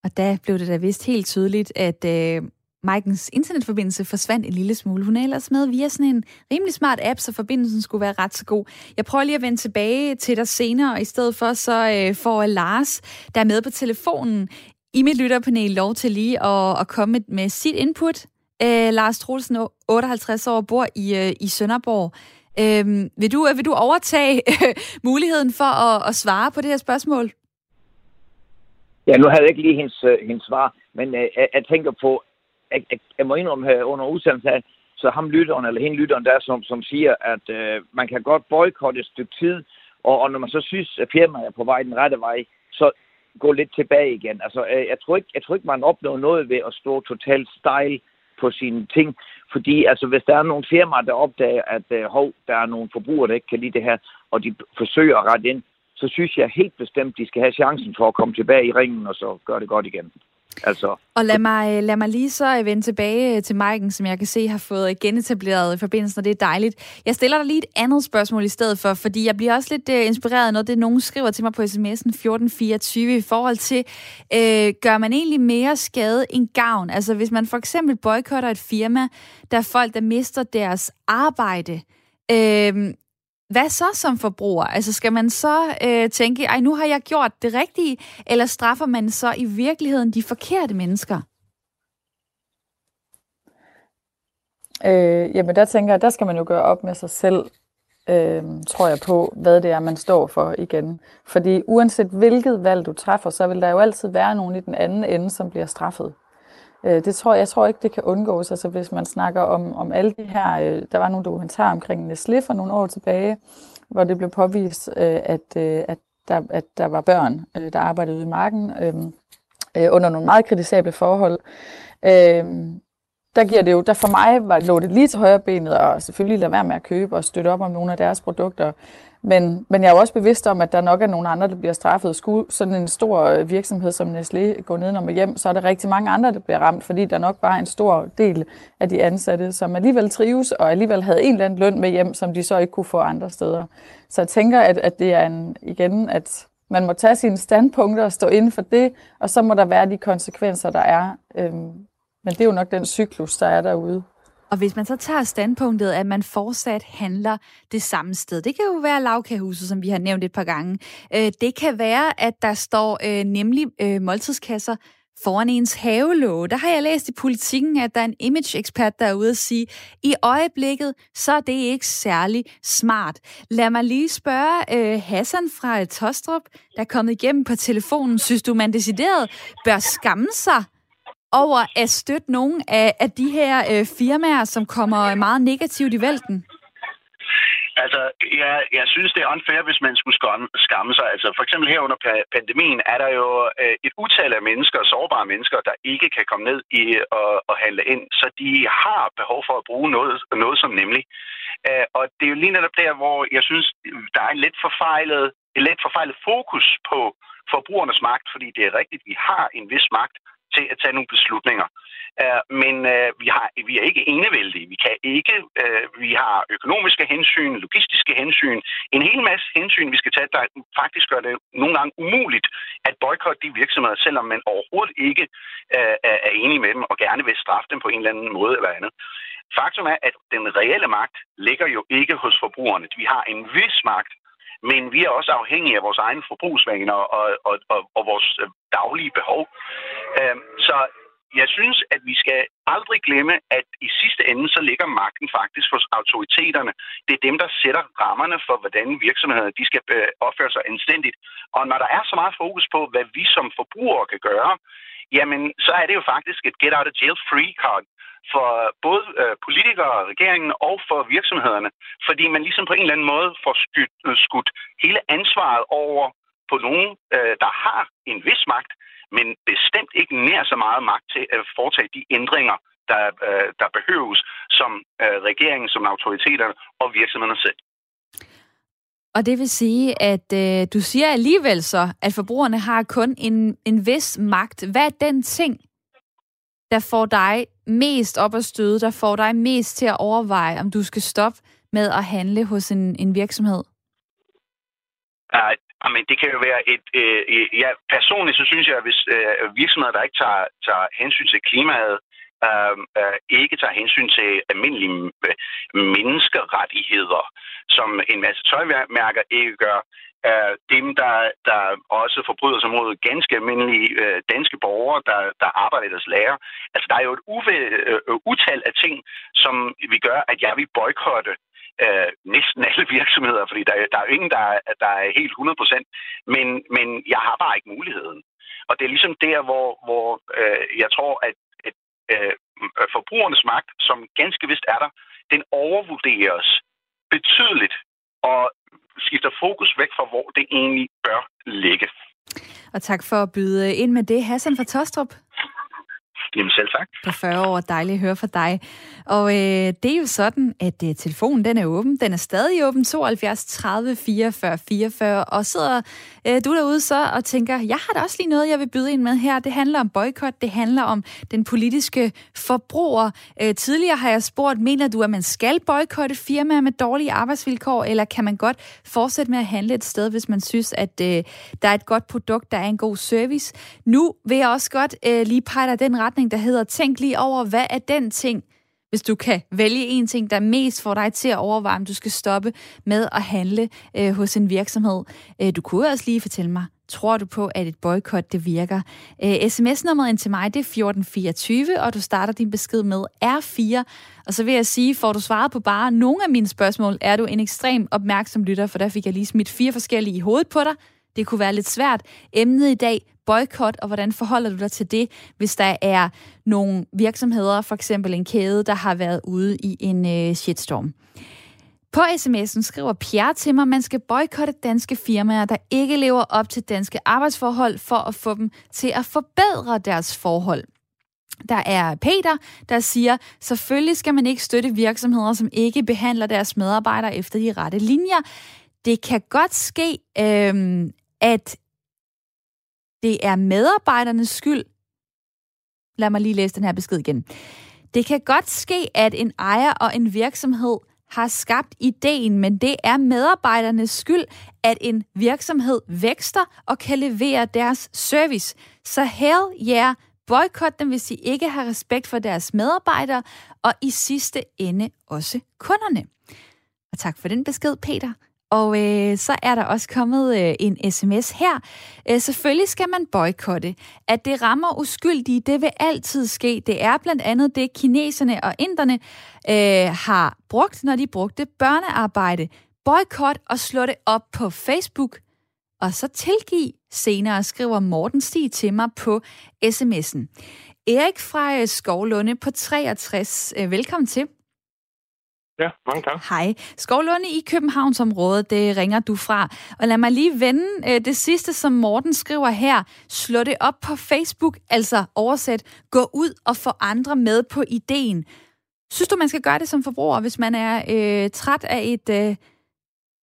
Og der blev det da vist helt tydeligt, at øh, Maikens internetforbindelse forsvandt en lille smule. Hun er ellers med via sådan en rimelig smart app, så forbindelsen skulle være ret så god. Jeg prøver lige at vende tilbage til dig senere, og i stedet for så øh, får Lars, der er med på telefonen, i mit lytterpanel lov til lige at, at komme med sit input. Øh, Lars Troelsen, otteoghalvtreds år, bor i, øh, i Sønderborg. Øh, vil du, øh, vil du overtage øh, muligheden for at, at svare på det her spørgsmål? Ja, nu havde jeg ikke lige hendes, hendes svar, men øh, jeg tænker på, jeg, jeg, jeg må indrømme under udsendelsen, så ham lytteren eller hende lytteren der, som, som siger, at øh, man kan godt boykotte et stykke tid, og, og når man så synes, at firmaet er på vej den rette vej, så gå lidt tilbage igen. Altså, øh, jeg, tror ikke, jeg tror ikke, man opnår noget ved at stå totalt stejl på sine ting, fordi altså, hvis der er nogle firmaer, der opdager, at øh, hov, der er nogle forbrugere, der ikke kan lide det her, og de forsøger at rette ind, så synes jeg helt bestemt, de skal have chancen for at komme tilbage i ringen, og så gøre det godt igen. Altså. Og lad mig, lad mig lige så vende tilbage til Maiken, som jeg kan se har fået genetableret i forbindelsen, og det er dejligt. Jeg stiller dig lige et andet spørgsmål i stedet for, fordi jeg bliver også lidt inspireret, når det nogen skriver til mig på sms'en fjorten fireogtyve i forhold til, øh, gør man egentlig mere skade end gavn? Altså hvis man for eksempel boykotter et firma, der er folk, der mister deres arbejde, øh, hvad så som forbruger? Altså skal man så øh, tænke, ej, nu har jeg gjort det rigtige, eller straffer man så i virkeligheden de forkerte mennesker? Øh, jamen der tænker jeg, der skal man jo gøre op med sig selv, øh, tror jeg på, hvad det er, man står for igen. Fordi uanset hvilket valg du træffer, så vil der jo altid være nogen i den anden ende, som bliver straffet. Det tror, jeg tror ikke, det kan undgås, altså hvis man snakker om, om alle de her, der var nogle dokumentarer omkring Nestlé for nogle år tilbage, hvor det blev påvist, at, at, der, at der var børn, der arbejdede i marken øh, under nogle meget kritisable forhold. Øh, der giver det jo, der for mig var, lå det lige til højre benet, og selvfølgelig lade være med at købe og støtte op om nogle af deres produkter. Men, men jeg er jo også bevidst om, at der nok er nogle andre, der bliver straffet. Skulle sådan en stor virksomhed som Nestlé gå nedenom og hjem, så er der rigtig mange andre, der bliver ramt, fordi der nok bare er en stor del af de ansatte, som alligevel trives og alligevel havde en eller anden løn med hjem, som de så ikke kunne få andre steder. Så jeg tænker, at, at det er en, igen, at man må tage sine standpunkter og stå inden for det, og så må der være de konsekvenser, der er. Men det er jo nok den cyklus, der er derude. Og hvis man så tager standpunktet, at man fortsat handler det samme sted. Det kan jo være Lagkagehuset, som vi har nævnt et par gange. Det kan være, at der står nemlig måltidskasser foran ens havelåge. Der har jeg læst i Politikken, at der er en image-ekspert, der er ude at sige, i øjeblikket, så er det ikke særlig smart. Lad mig lige spørge Hassan fra Tostrup, der er kommet igennem på telefonen. Synes du, man decideret bør skamme sig over at støtte nogle af, af de her øh, firmaer, som kommer meget negativt i vælten? Altså, jeg, jeg synes, det er unfair, hvis man skulle skamme sig. Altså, for eksempel her under pandemien er der jo øh, et utal af mennesker, sårbare mennesker, der ikke kan komme ned i og, og handle ind. Så de har behov for at bruge noget, noget som nemlig. Øh, og det er jo lige netop der, hvor jeg synes, der er en lidt forfejlet, et lidt forfejlet fokus på forbrugernes magt, fordi det er rigtigt, vi har en vis magt til at tage nogle beslutninger. Uh, men uh, vi, har, vi er ikke enevældige. Vi kan ikke. Uh, vi har økonomiske hensyn, logistiske hensyn, en hel masse hensyn, vi skal tage, der faktisk gør det nogle gange umuligt at boykotte de virksomheder, selvom man overhovedet ikke uh, er enig med dem og gerne vil straffe dem på en eller anden måde eller andet. Faktum er, at den reelle magt ligger jo ikke hos forbrugerne. Vi har en vis magt, men vi er også afhængige af vores egne forbrugsvaner og, og, og, og vores daglige behov. Så jeg synes, at vi skal aldrig glemme, at i sidste ende, så ligger magten faktisk hos autoriteterne. Det er dem, der sætter rammerne for, hvordan virksomheder de skal opføre sig anstændigt. Og når der er så meget fokus på, hvad vi som forbrugere kan gøre, jamen så er det jo faktisk et get out of jail free card for både øh, politikere, regeringen og for virksomhederne, fordi man ligesom på en eller anden måde får skudt, øh, skudt hele ansvaret over på nogen, øh, der har en vis magt, men bestemt ikke nær så meget magt til at foretage de ændringer, der, øh, der behøves, som øh, regeringen, som autoriteterne og virksomhederne selv. Og det vil sige, at øh, du siger alligevel så, at forbrugerne har kun en, en vis magt. Hvad er den ting, der får dig mest op at støde, der får dig mest til at overveje, om du skal stoppe med at handle hos en, en virksomhed? Nej, men det kan jo være et... Øh, ja, personligt så synes jeg, at hvis øh, virksomheder, der ikke tager, tager hensyn til klimaet, øh, øh, ikke tager hensyn til almindelige menneskerettigheder, som en masse tøjmærker ikke gør, Uh, dem, der, der også forbryder sig mod ganske almindelige uh, danske borgere, der, der arbejder i deres lager. Altså, der er jo et uve, uh, utal af ting, som vi gør, at jeg vil boykotte uh, næsten alle virksomheder, fordi der, der er jo ingen, der, der er helt hundrede procent, men, men jeg har bare ikke muligheden. Og det er ligesom der, hvor, hvor uh, jeg tror, at, at uh, forbrugernes magt, som ganske vist er der, den overvurderes betydeligt og skifter fokus væk fra, hvor det egentlig bør ligge. Og tak for at byde ind med det, Hassan fra Tostrup. Jamen selv tak. På fyrre år, dejligt at høre fra dig. Og øh, det er jo sådan, at øh, telefonen den er åben. Den er stadig åben, tooghalvfjerds tredive fireogfyrre fireogfyrre. Og sidder øh, du derude så og tænker, jeg har da også lige noget, jeg vil byde ind med her. Det handler om boykot, det handler om den politiske forbruger. Øh, tidligere har jeg spurgt, mener du, at man skal boykotte firmaer med dårlige arbejdsvilkår, eller kan man godt fortsætte med at handle et sted, hvis man synes, at øh, der er et godt produkt, der er en god service? Nu vil jeg også godt øh, lige pege dig den retning, der hedder, tænk lige over, hvad er den ting, hvis du kan vælge en ting, der mest får dig til at overveje, om du skal stoppe med at handle øh, hos en virksomhed. Øh, du kunne også lige fortælle mig, tror du på, at et boykot, det virker? Øh, S M S-nummeret ind til mig, det er fjorten fireogtyve, og du starter din besked med R fire. Og så vil jeg sige, får du svaret på bare nogle af mine spørgsmål, er du en ekstrem opmærksom lytter, for der fik jeg lige smidt fire forskellige i hovedet på dig. Det kunne være lidt svært. Emnet i dag, boykot, og hvordan forholder du dig til det, hvis der er nogle virksomheder, for eksempel en kæde, der har været ude i en øh, shitstorm. På sms'en skriver Pierre til mig, man skal boykotte danske firmaer, der ikke lever op til danske arbejdsforhold, for at få dem til at forbedre deres forhold. Der er Peter, der siger, selvfølgelig skal man ikke støtte virksomheder, som ikke behandler deres medarbejdere efter de rette linjer. Det kan godt ske, øh, at det er medarbejdernes skyld. Lad mig lige læse den her besked igen. Det kan godt ske, at en ejer og en virksomhed har skabt ideen, men det er medarbejdernes skyld, at en virksomhed vækster og kan levere deres service. Så hell yeah, boykot dem, hvis de ikke har respekt for deres medarbejdere, og i sidste ende også kunderne. Og tak for den besked, Peter. Og øh, så er der også kommet øh, en sms her. Øh, selvfølgelig skal man boykotte. At det rammer uskyldige, det vil altid ske. Det er blandt andet det, kineserne og inderne øh, har brugt, når de brugte børnearbejde. Boykot og slå det op på Facebook. Og så tilgiv senere, skriver Morten Stig til mig på sms'en. Erik fra Skovlunde på treogtres. Øh, velkommen til. Ja, mange tak. Hej. Skovlunde i Københavnsområdet, det ringer du fra. Og lad mig lige vende det sidste, som Morten skriver her. Slå det op på Facebook, altså oversæt. Gå ud og få andre med på ideen. Synes du, man skal gøre det som forbruger, hvis man er øh, træt af et, øh,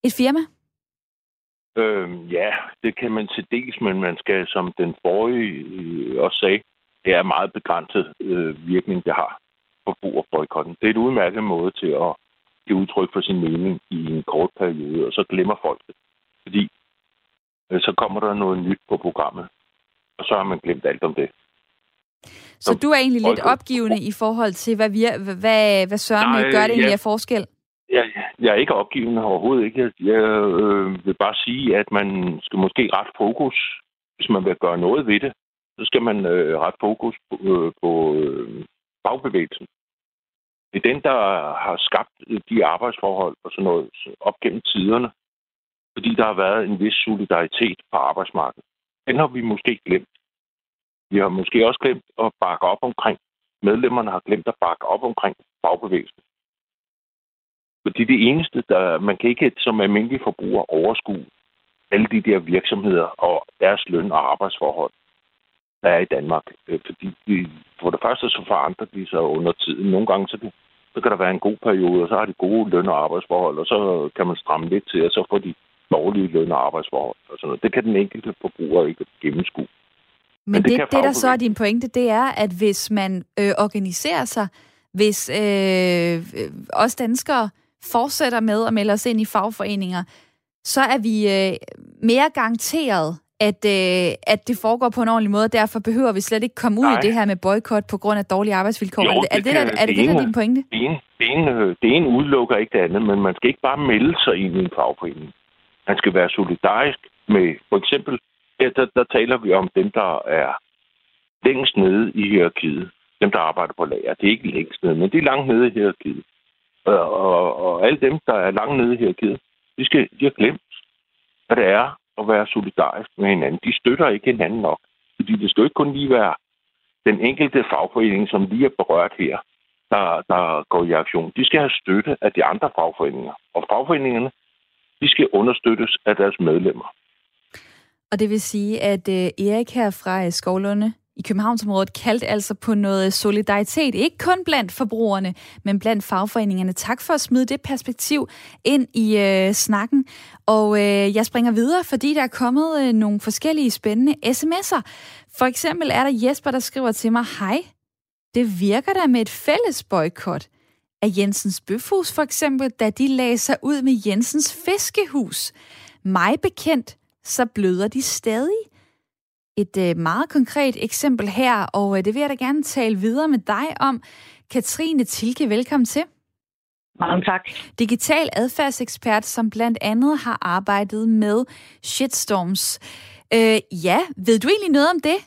et firma? Øhm, ja, det kan man til dels, men man skal, som den forrige øh, også sagde, det er meget begrænset øh, virkning, det har. Forbrugerboykotten. Det er et udmærket måde til at give udtryk for sin mening i en kort periode, og så glemmer folk det. Fordi så kommer der noget nyt på programmet, og så har man glemt alt om det. Så, så du er egentlig lidt opgivende i forhold til, hvad, vi er, hvad, hvad Søren Nej, gør det egentlig af forskel? Jeg, jeg er ikke opgivende overhovedet ikke. Jeg, jeg øh, vil bare sige, at man skal måske ret fokus, hvis man vil gøre noget ved det, så skal man øh, ret fokus på, øh, på øh, fagbevægelsen. Det er den, der har skabt de arbejdsforhold og sådan noget op gennem tiderne, fordi der har været en vis solidaritet på arbejdsmarkedet. Den har vi måske glemt. Vi har måske også glemt at bakke op omkring. Medlemmerne har glemt at bakke op omkring fagbevægelsen. Fordi det eneste, der man kan ikke som almindelig forbruger overskue alle de der virksomheder og deres løn- og arbejdsforhold, der er i Danmark. Fordi de, for det første så forandrer de sig under tiden. Nogle gange så, så kan der være en god periode, og så har de gode løn- og arbejdsforhold, og så kan man stramme lidt til, og så får de dårlige løn- og arbejdsforhold. Og sådan noget. Det kan den enkelte forbruger ikke gennemskue. Men, Men det, det, det der så er din pointe, det er, at hvis man øh, organiserer sig, hvis øh, os danskere fortsætter med at melde os ind i fagforeninger, så er vi øh, mere garanteret, At, øh, at det foregår på en ordentlig måde, derfor behøver vi slet ikke komme ud Nej. I det her med boykot på grund af dårlige arbejdsvilkår. Jo, er det, det, kan, der, er det, det, det ene, der er din pointe? Det ene, det, ene, det ene udelukker ikke det andet, men man skal ikke bare melde sig ind i en fagforening. Man skal være solidarisk med, for eksempel, ja, der, der taler vi om dem, der er længst nede i hierarkiet. Dem, der arbejder på lager. Det er ikke længst nede, men de er langt nede i hierarkiet. Og, og, og alle dem, der er langt nede i hierarkiet, de, skal, de har glemt, hvad det er, at være solidarisk med hinanden. De støtter ikke hinanden nok. Fordi det skal jo ikke kun lige være den enkelte fagforening, som lige er berørt her, der, der går i aktion, de skal have støtte af de andre fagforeninger. Og fagforeningerne, de skal understøttes af deres medlemmer. Og det vil sige, at Erik her fra Skovlunde i Københavnsområdet kaldte altså på noget solidaritet, ikke kun blandt forbrugerne, men blandt fagforeningerne. Tak for at smide det perspektiv ind i øh, snakken. Og øh, jeg springer videre, fordi der er kommet øh, nogle forskellige spændende sms'er. For eksempel er der Jesper, der skriver til mig, hej, det virker der med et fælles boykot af Jensens Bøfhus, for eksempel, da de lagde sig ud med Jensens Fiskehus. Mig bekendt, så bløder de stadig. Et meget konkret eksempel her, og det vil jeg da gerne tale videre med dig om. Katrine Thilke, velkommen til. Mange tak. Digital adfærdsekspert, som blandt andet har arbejdet med shitstorms. Øh, ja, ved du egentlig noget om det?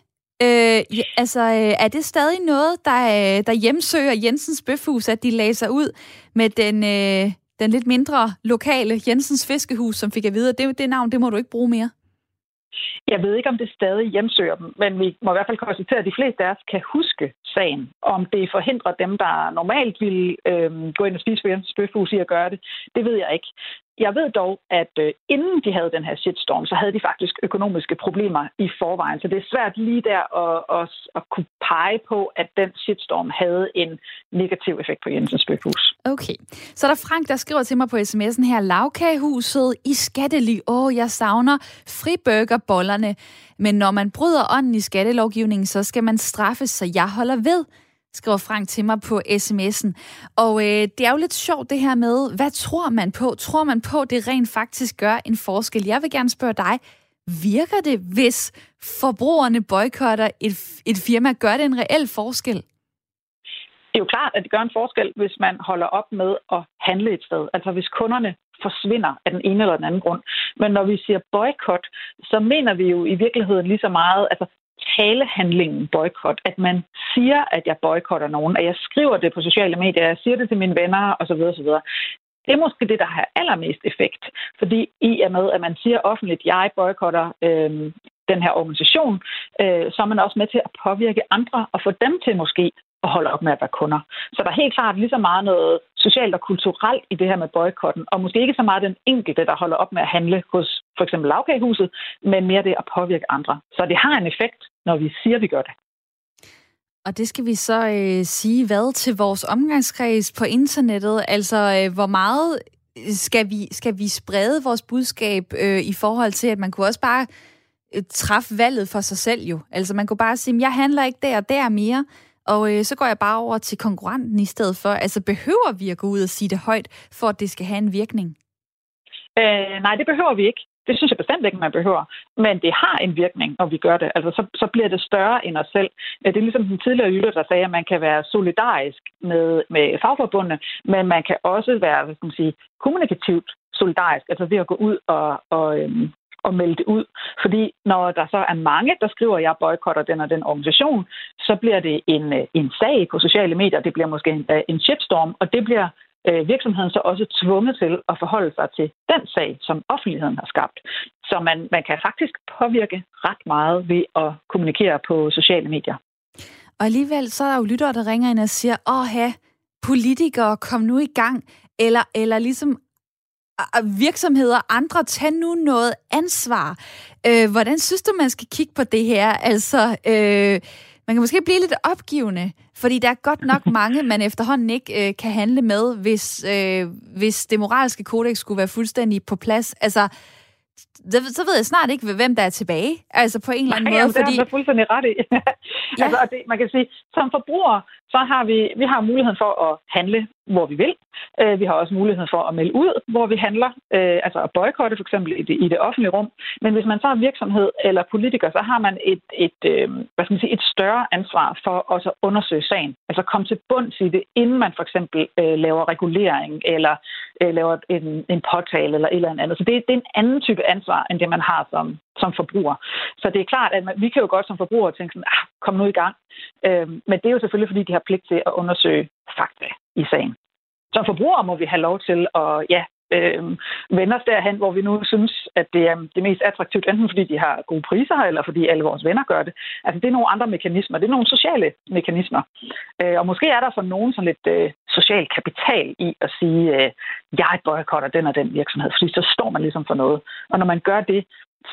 Øh, ja, altså, er det stadig noget, der, der hjemsøger Jensens Bøfhus, at de lagde sig ud med den, øh, den lidt mindre lokale Jensens Fiskehus, som fik at vide, at det, det navn, det må du ikke bruge mere? Jeg ved ikke, om det stadig hjemsøger dem, men vi må i hvert fald konstatere, at de fleste af os kan huske sagen. Om det forhindrer dem, der normalt ville øh, gå ind og spise ved Jensens Bøfhus i at gøre det, det ved jeg ikke. Jeg ved dog, at øh, inden de havde den her shitstorm, så havde de faktisk økonomiske problemer i forvejen. Så det er svært lige der at, at, at kunne pege på, at den shitstorm havde en negativ effekt på Jensens Bøfhus. Okay. Så er der Frank, der skriver til mig på sms'en her, Lagkagehuset i skattely. Åh, jeg savner friburgerbollerne. Men når man bryder ånden i skattelovgivningen, så skal man straffes, så jeg holder ved, skriver Frank til mig på sms'en. Og øh, det er jo lidt sjovt det her med, hvad tror man på? Tror man på, det rent faktisk gør en forskel? Jeg vil gerne spørge dig, virker det, hvis forbrugerne boykotter et, et firma? Gør det en reel forskel? Det er jo klart, at det gør en forskel, hvis man holder op med at handle et sted. Altså hvis kunderne forsvinder af den ene eller den anden grund. Men når vi siger boykot, så mener vi jo i virkeligheden lige så meget, altså talehandlingen boykot, at man siger, at jeg boykotter nogen, at jeg skriver det på sociale medier, jeg siger det til mine venner osv. osv. Det er måske det, der har allermest effekt, fordi i og med, at man siger offentligt, at jeg boykotter øh, den her organisation, øh, så er man også med til at påvirke andre og få dem til måske at holde op med at være kunder. Så der er helt klart lige så meget noget socialt og kulturelt i det her med boykotten, og måske ikke så meget den enkelte, der holder op med at handle hos for eksempel Lagkagehuset, men mere det at påvirke andre. Så det har en effekt, når vi siger, vi gør det. Og det skal vi så øh, sige hvad til vores omgangskreds på internettet? Altså, øh, hvor meget skal vi, skal vi sprede vores budskab øh, i forhold til, at man kunne også bare øh, træffe valget for sig selv jo? Altså, man kunne bare sige, jeg handler ikke der og der mere, og øh, så går jeg bare over til konkurrenten i stedet for. Altså, behøver vi at gå ud og sige det højt, for at det skal have en virkning? Øh, nej, det behøver vi ikke. Det synes jeg bestemt ikke, man behøver. Men det har en virkning, når vi gør det. Altså, så, så bliver det større end os selv. Det er ligesom den tidligere lytter, der sagde, at man kan være solidarisk med, med fagforbundene, men man kan også være, hvad skal man sige, kommunikativt solidarisk, altså ved at gå ud og, og, øhm, og melde det ud. Fordi når der så er mange, der skriver, at jeg boykotter den og den organisation, så bliver det en, en sag på sociale medier. Det bliver måske en, en shitstorm, og det bliver virksomheden så også tvunget til at forholde sig til den sag, som offentligheden har skabt. Så man, man kan faktisk påvirke ret meget ved at kommunikere på sociale medier. Og alligevel så er der jo lyttere, der ringer ind og siger, åh ha, politikere, kom nu i gang, eller, eller ligesom virksomheder, andre, tag nu noget ansvar. Øh, hvordan synes du, man skal kigge på det her? Altså, øh, man kan måske blive lidt opgivende, fordi der er godt nok mange, man efterhånden ikke øh, kan handle med, hvis, øh, hvis det moralske kodeks skulle være fuldstændig på plads. Altså, så ved jeg snart ikke, hvem der er tilbage, altså på en eller anden Nej, måde. Nej, fordi det er man fuldstændig ret i. Ja. Altså, og det, man kan sige, som forbruger, så har vi, vi har muligheden for at handle, hvor vi vil. Vi har også muligheden for at melde ud, hvor vi handler, altså at boykotte for eksempel i det, i det offentlige rum. Men hvis man så er virksomhed eller politiker, så har man et, et, hvad skal man sige, et større ansvar for også at undersøge sagen. Altså komme til bunds i det, inden man for eksempel laver regulering eller laver en, en påtale eller et eller andet. Så det, det er en anden type ansvar, end det man har som, som forbruger. Så det er klart, at man, vi kan jo godt som forbrugere tænke sådan, ah, kom nu i gang. Men det er jo selvfølgelig, fordi de har pligt til at undersøge fakta i sagen. Som forbruger må vi have lov til at ja, øh, vende os derhen, hvor vi nu synes, at det er det mest attraktivt, enten fordi de har gode priser, eller fordi alle vores venner gør det. Altså, det er nogle andre mekanismer. Det er nogle sociale mekanismer. Øh, og måske er der for nogen sådan lidt øh, social kapital i at sige, øh, jeg boykotter den og den virksomhed, fordi så står man ligesom for noget. Og når man gør det,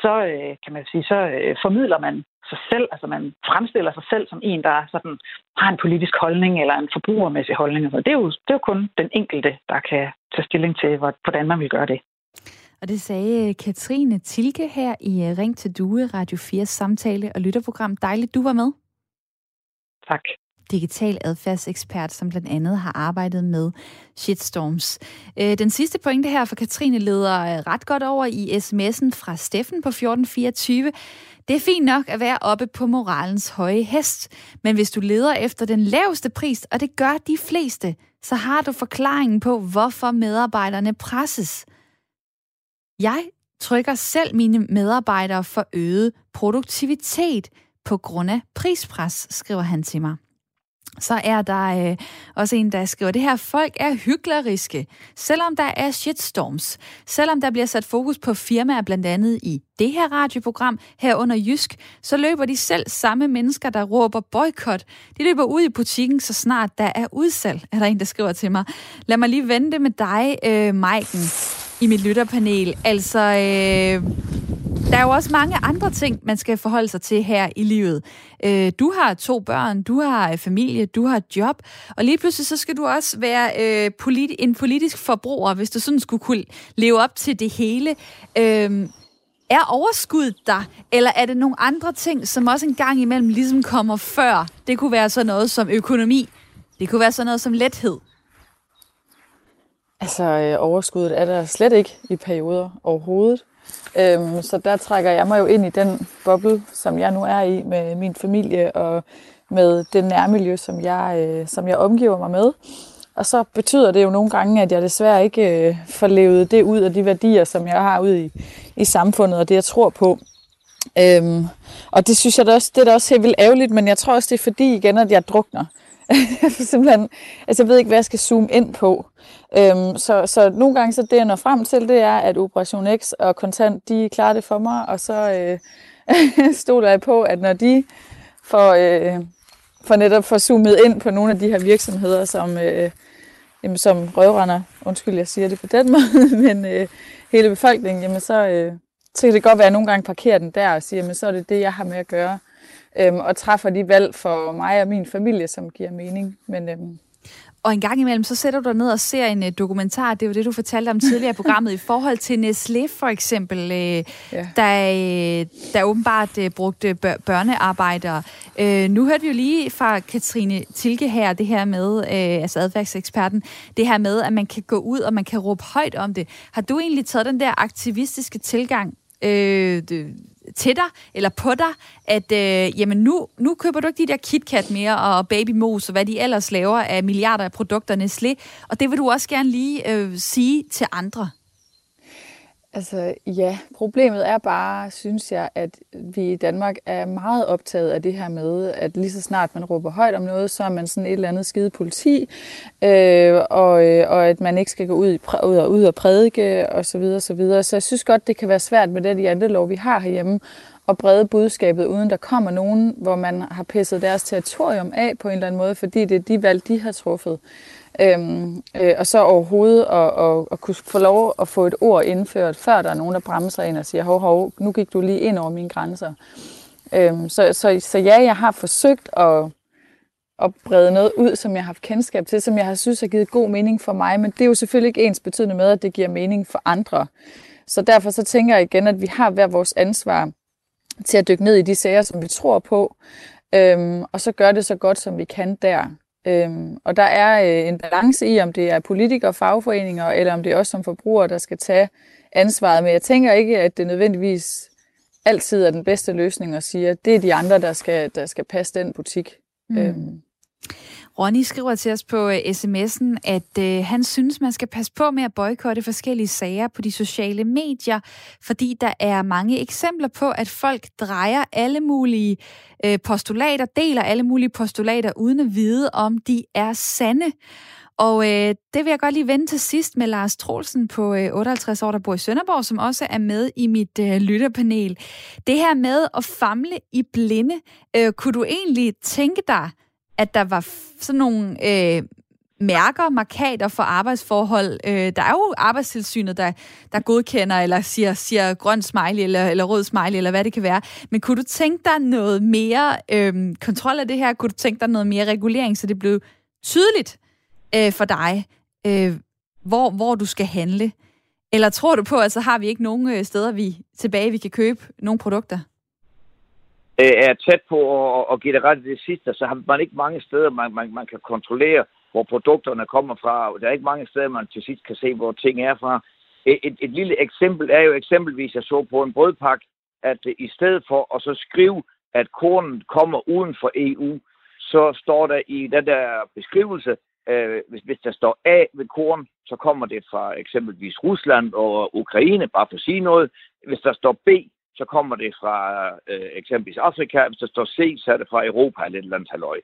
så øh, kan man sige, så øh, formidler man sig selv, altså man fremstiller sig selv som en, der sådan, har en politisk holdning eller en forbrugermæssig holdning. Det er, jo, det er jo kun den enkelte, der kan tage stilling til, hvordan man vil gøre det. Og det sagde Katrine Thilke her i Ring til Due, Radio fire samtale- og lytterprogram. Dejligt, du var med. Tak. Digital adfærdsekspert, som blandt andet har arbejdet med shitstorms. Den sidste pointe her for Katrine leder ret godt over i sms'en fra Steffen på fjorten fireogtyve. Det er fint nok at være oppe på moralens høje hest, men hvis du leder efter den laveste pris, og det gør de fleste, så har du forklaringen på, hvorfor medarbejderne presses. Jeg trykker selv mine medarbejdere for øget produktivitet på grund af prispres, skriver han til mig. Så er der øh, også en, der skriver, det her folk er hykleriske. Selvom der er shitstorms, selvom der bliver sat fokus på firmaer blandt andet i det her radioprogram herunder Jysk, så løber de selv samme mennesker, der råber boykot. De løber ud i butikken, så snart der er udsalg, er der en, der skriver til mig. Lad mig lige vente med dig, øh, Maiken, i mit lytterpanel. Altså, øh, der er jo også mange andre ting, man skal forholde sig til her i livet. Øh, du har to børn, du har familie, du har job, og lige pludselig så skal du også være øh, politi- en politisk forbruger, hvis du sådan skulle kunne leve op til det hele. Øh, er overskuddet der, eller er det nogle andre ting, som også en gang imellem ligesom kommer før? Det kunne være sådan noget som økonomi, det kunne være sådan noget som lethed. Altså, øh, overskuddet er der slet ikke i perioder overhovedet. Øhm, så der trækker jeg mig jo ind i den boble, som jeg nu er i med min familie og med det nærmiljø, som jeg, øh, som jeg omgiver mig med. Og så betyder det jo nogle gange, at jeg desværre ikke øh, får levet det ud af de værdier, som jeg har ude i, i samfundet og det, jeg tror på. Øhm, og det synes jeg da også, det er da også helt vildt ærgerligt, men jeg tror også, det er fordi igen, at jeg drukner. Simpelthen, altså jeg ved ikke, hvad jeg skal zoome ind på. Øhm, så, så nogle gange, så det jeg når frem til, det er, at Operation X og Kontant, de klarer det for mig, og så øh, stoler jeg på, at når de får, øh, får netop får zoomet ind på nogle af de her virksomheder, som, øh, jamen, som røvrender, undskyld, jeg siger det på den måde, men øh, hele befolkningen, jamen, så, øh, så kan det godt være, at jeg nogle gange parkerer den der og siger, men så er det det, jeg har med at gøre. Øhm, og træffer de valg for mig og min familie, som giver mening. Men, øhm... Og en gang imellem, så sætter du dig ned og ser en uh, dokumentar, det var det, du fortalte om tidligere i programmet, i forhold til Nestlé for eksempel, uh, ja. der, uh, der åbenbart uh, brugte bør- børnearbejdere. Uh, nu hørte vi jo lige fra Katrine Thilke her, det her med, uh, altså adfærdseksperten, det her med, at man kan gå ud, og man kan råbe højt om det. Har du egentlig taget den der aktivistiske tilgang, uh, det, til dig, eller på dig, at øh, jamen nu, nu køber du ikke de der KitKat mere, og babymos, og hvad de ellers laver af milliarder af produkter Nestlé, og det vil du også gerne lige øh, sige til andre. Altså ja, problemet er bare, synes jeg, at vi i Danmark er meget optaget af det her med, at lige så snart man råber højt om noget, så er man sådan et eller andet skide politi, øh, og, og at man ikke skal gå ud, ud, og, ud og prædike og så videre, så videre. Så jeg synes godt, det kan være svært med den jantelov, vi har herhjemme, og brede budskabet, uden der kommer nogen, hvor man har pisset deres territorium af på en eller anden måde, fordi det er de valg, de har truffet. Øhm, øh, og så overhovedet at, at, at kunne få lov at få et ord indført, før der er nogen, der bremser ind og siger, hov, hov, nu gik du lige ind over mine grænser. Øhm, så, så, så ja, jeg har forsøgt at, at brede noget ud, som jeg har haft kendskab til, som jeg har synes har givet god mening for mig, men det er jo selvfølgelig ikke ens betydende med, at det giver mening for andre. Så derfor så tænker jeg igen, at vi har hver vores ansvar til at dykke ned i de sager, som vi tror på, øhm, og så gøre det så godt, som vi kan der. Øhm, og der er øh, en balance i, om det er politikere og fagforeninger, eller om det er os som forbrugere, der skal tage ansvaret. Men jeg tænker ikke, at det nødvendigvis altid er den bedste løsning at sige, at det er de andre, der skal, der skal passe den butik. Mm. Øhm. Ronny skriver til os på sms'en, at øh, han synes, man skal passe på med at boykotte forskellige sager på de sociale medier, fordi der er mange eksempler på, at folk drejer alle mulige øh, postulater, deler alle mulige postulater, uden at vide, om de er sande. Og øh, det vil jeg godt lige vende til sidst med Lars Troelsen på øh, otteoghalvtreds år, der bor i Sønderborg, som også er med i mit øh, lytterpanel. Det her med at famle i blinde, øh, kunne du egentlig tænke dig, at der var f- sådan nogle øh, mærker, markater for arbejdsforhold? Øh, der er jo Arbejdstilsynet, der, der godkender eller siger, siger grøn smiley eller, eller rød smiley, eller hvad det kan være. Men kunne du tænke dig noget mere øh, kontrol af det her? Kunne du tænke dig noget mere regulering, så det blev tydeligt for dig, øh, hvor, hvor du skal handle? Eller tror du på, at så har vi ikke nogen steder vi tilbage, vi kan købe nogle produkter? Er tæt på at, at give det ret i det sidste, så har man ikke mange steder, man, man, man kan kontrollere, hvor produkterne kommer fra. Der er ikke mange steder, man til sidst kan se, hvor ting er fra. Et, et, et lille eksempel er jo eksempelvis, jeg så på en brødpakke, at i stedet for at så skrive, at kornen kommer uden for E U, så står der i den der beskrivelse, Hvis, hvis der står A ved korn, så kommer det fra eksempelvis Rusland og Ukraine, bare for at sige noget. Hvis der står B, så kommer det fra øh, eksempelvis Afrika. Hvis der står C, så er det fra Europa eller et eller andet halløj.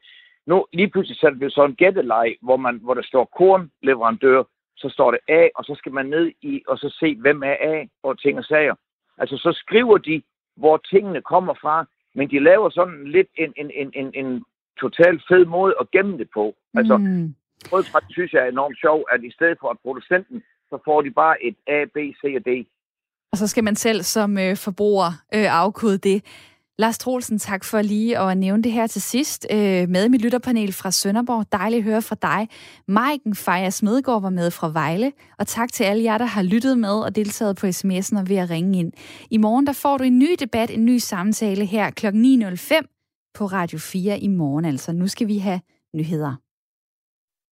Nu lige pludselig så er det blevet sådan en gætteleg, hvor, man, hvor der står kornleverandør, så står det A, og så skal man ned i og så se, hvem er A og ting og sager. Altså så skriver de, hvor tingene kommer fra, men de laver sådan lidt en, en, en, en, en total fed måde at gemme det på. Altså... Mm. Rødtræk synes jeg er enormt sjov, at i stedet for at producenten, så får de bare et A, B, C og D. Og så skal man selv som øh, forbruger øh, afkode det. Lars Troelsen, tak for lige at nævne det her til sidst. Øh, med mit lytterpanel fra Sønderborg. Dejligt at høre fra dig. Maiken Fejer Smedgaard var med fra Vejle. Og tak til alle jer, der har lyttet med og deltaget på sms'en og ved at ringe ind. I morgen der får du en ny debat, en ny samtale her klokken ni nul fem på Radio fire i morgen. Altså nu skal vi have nyheder.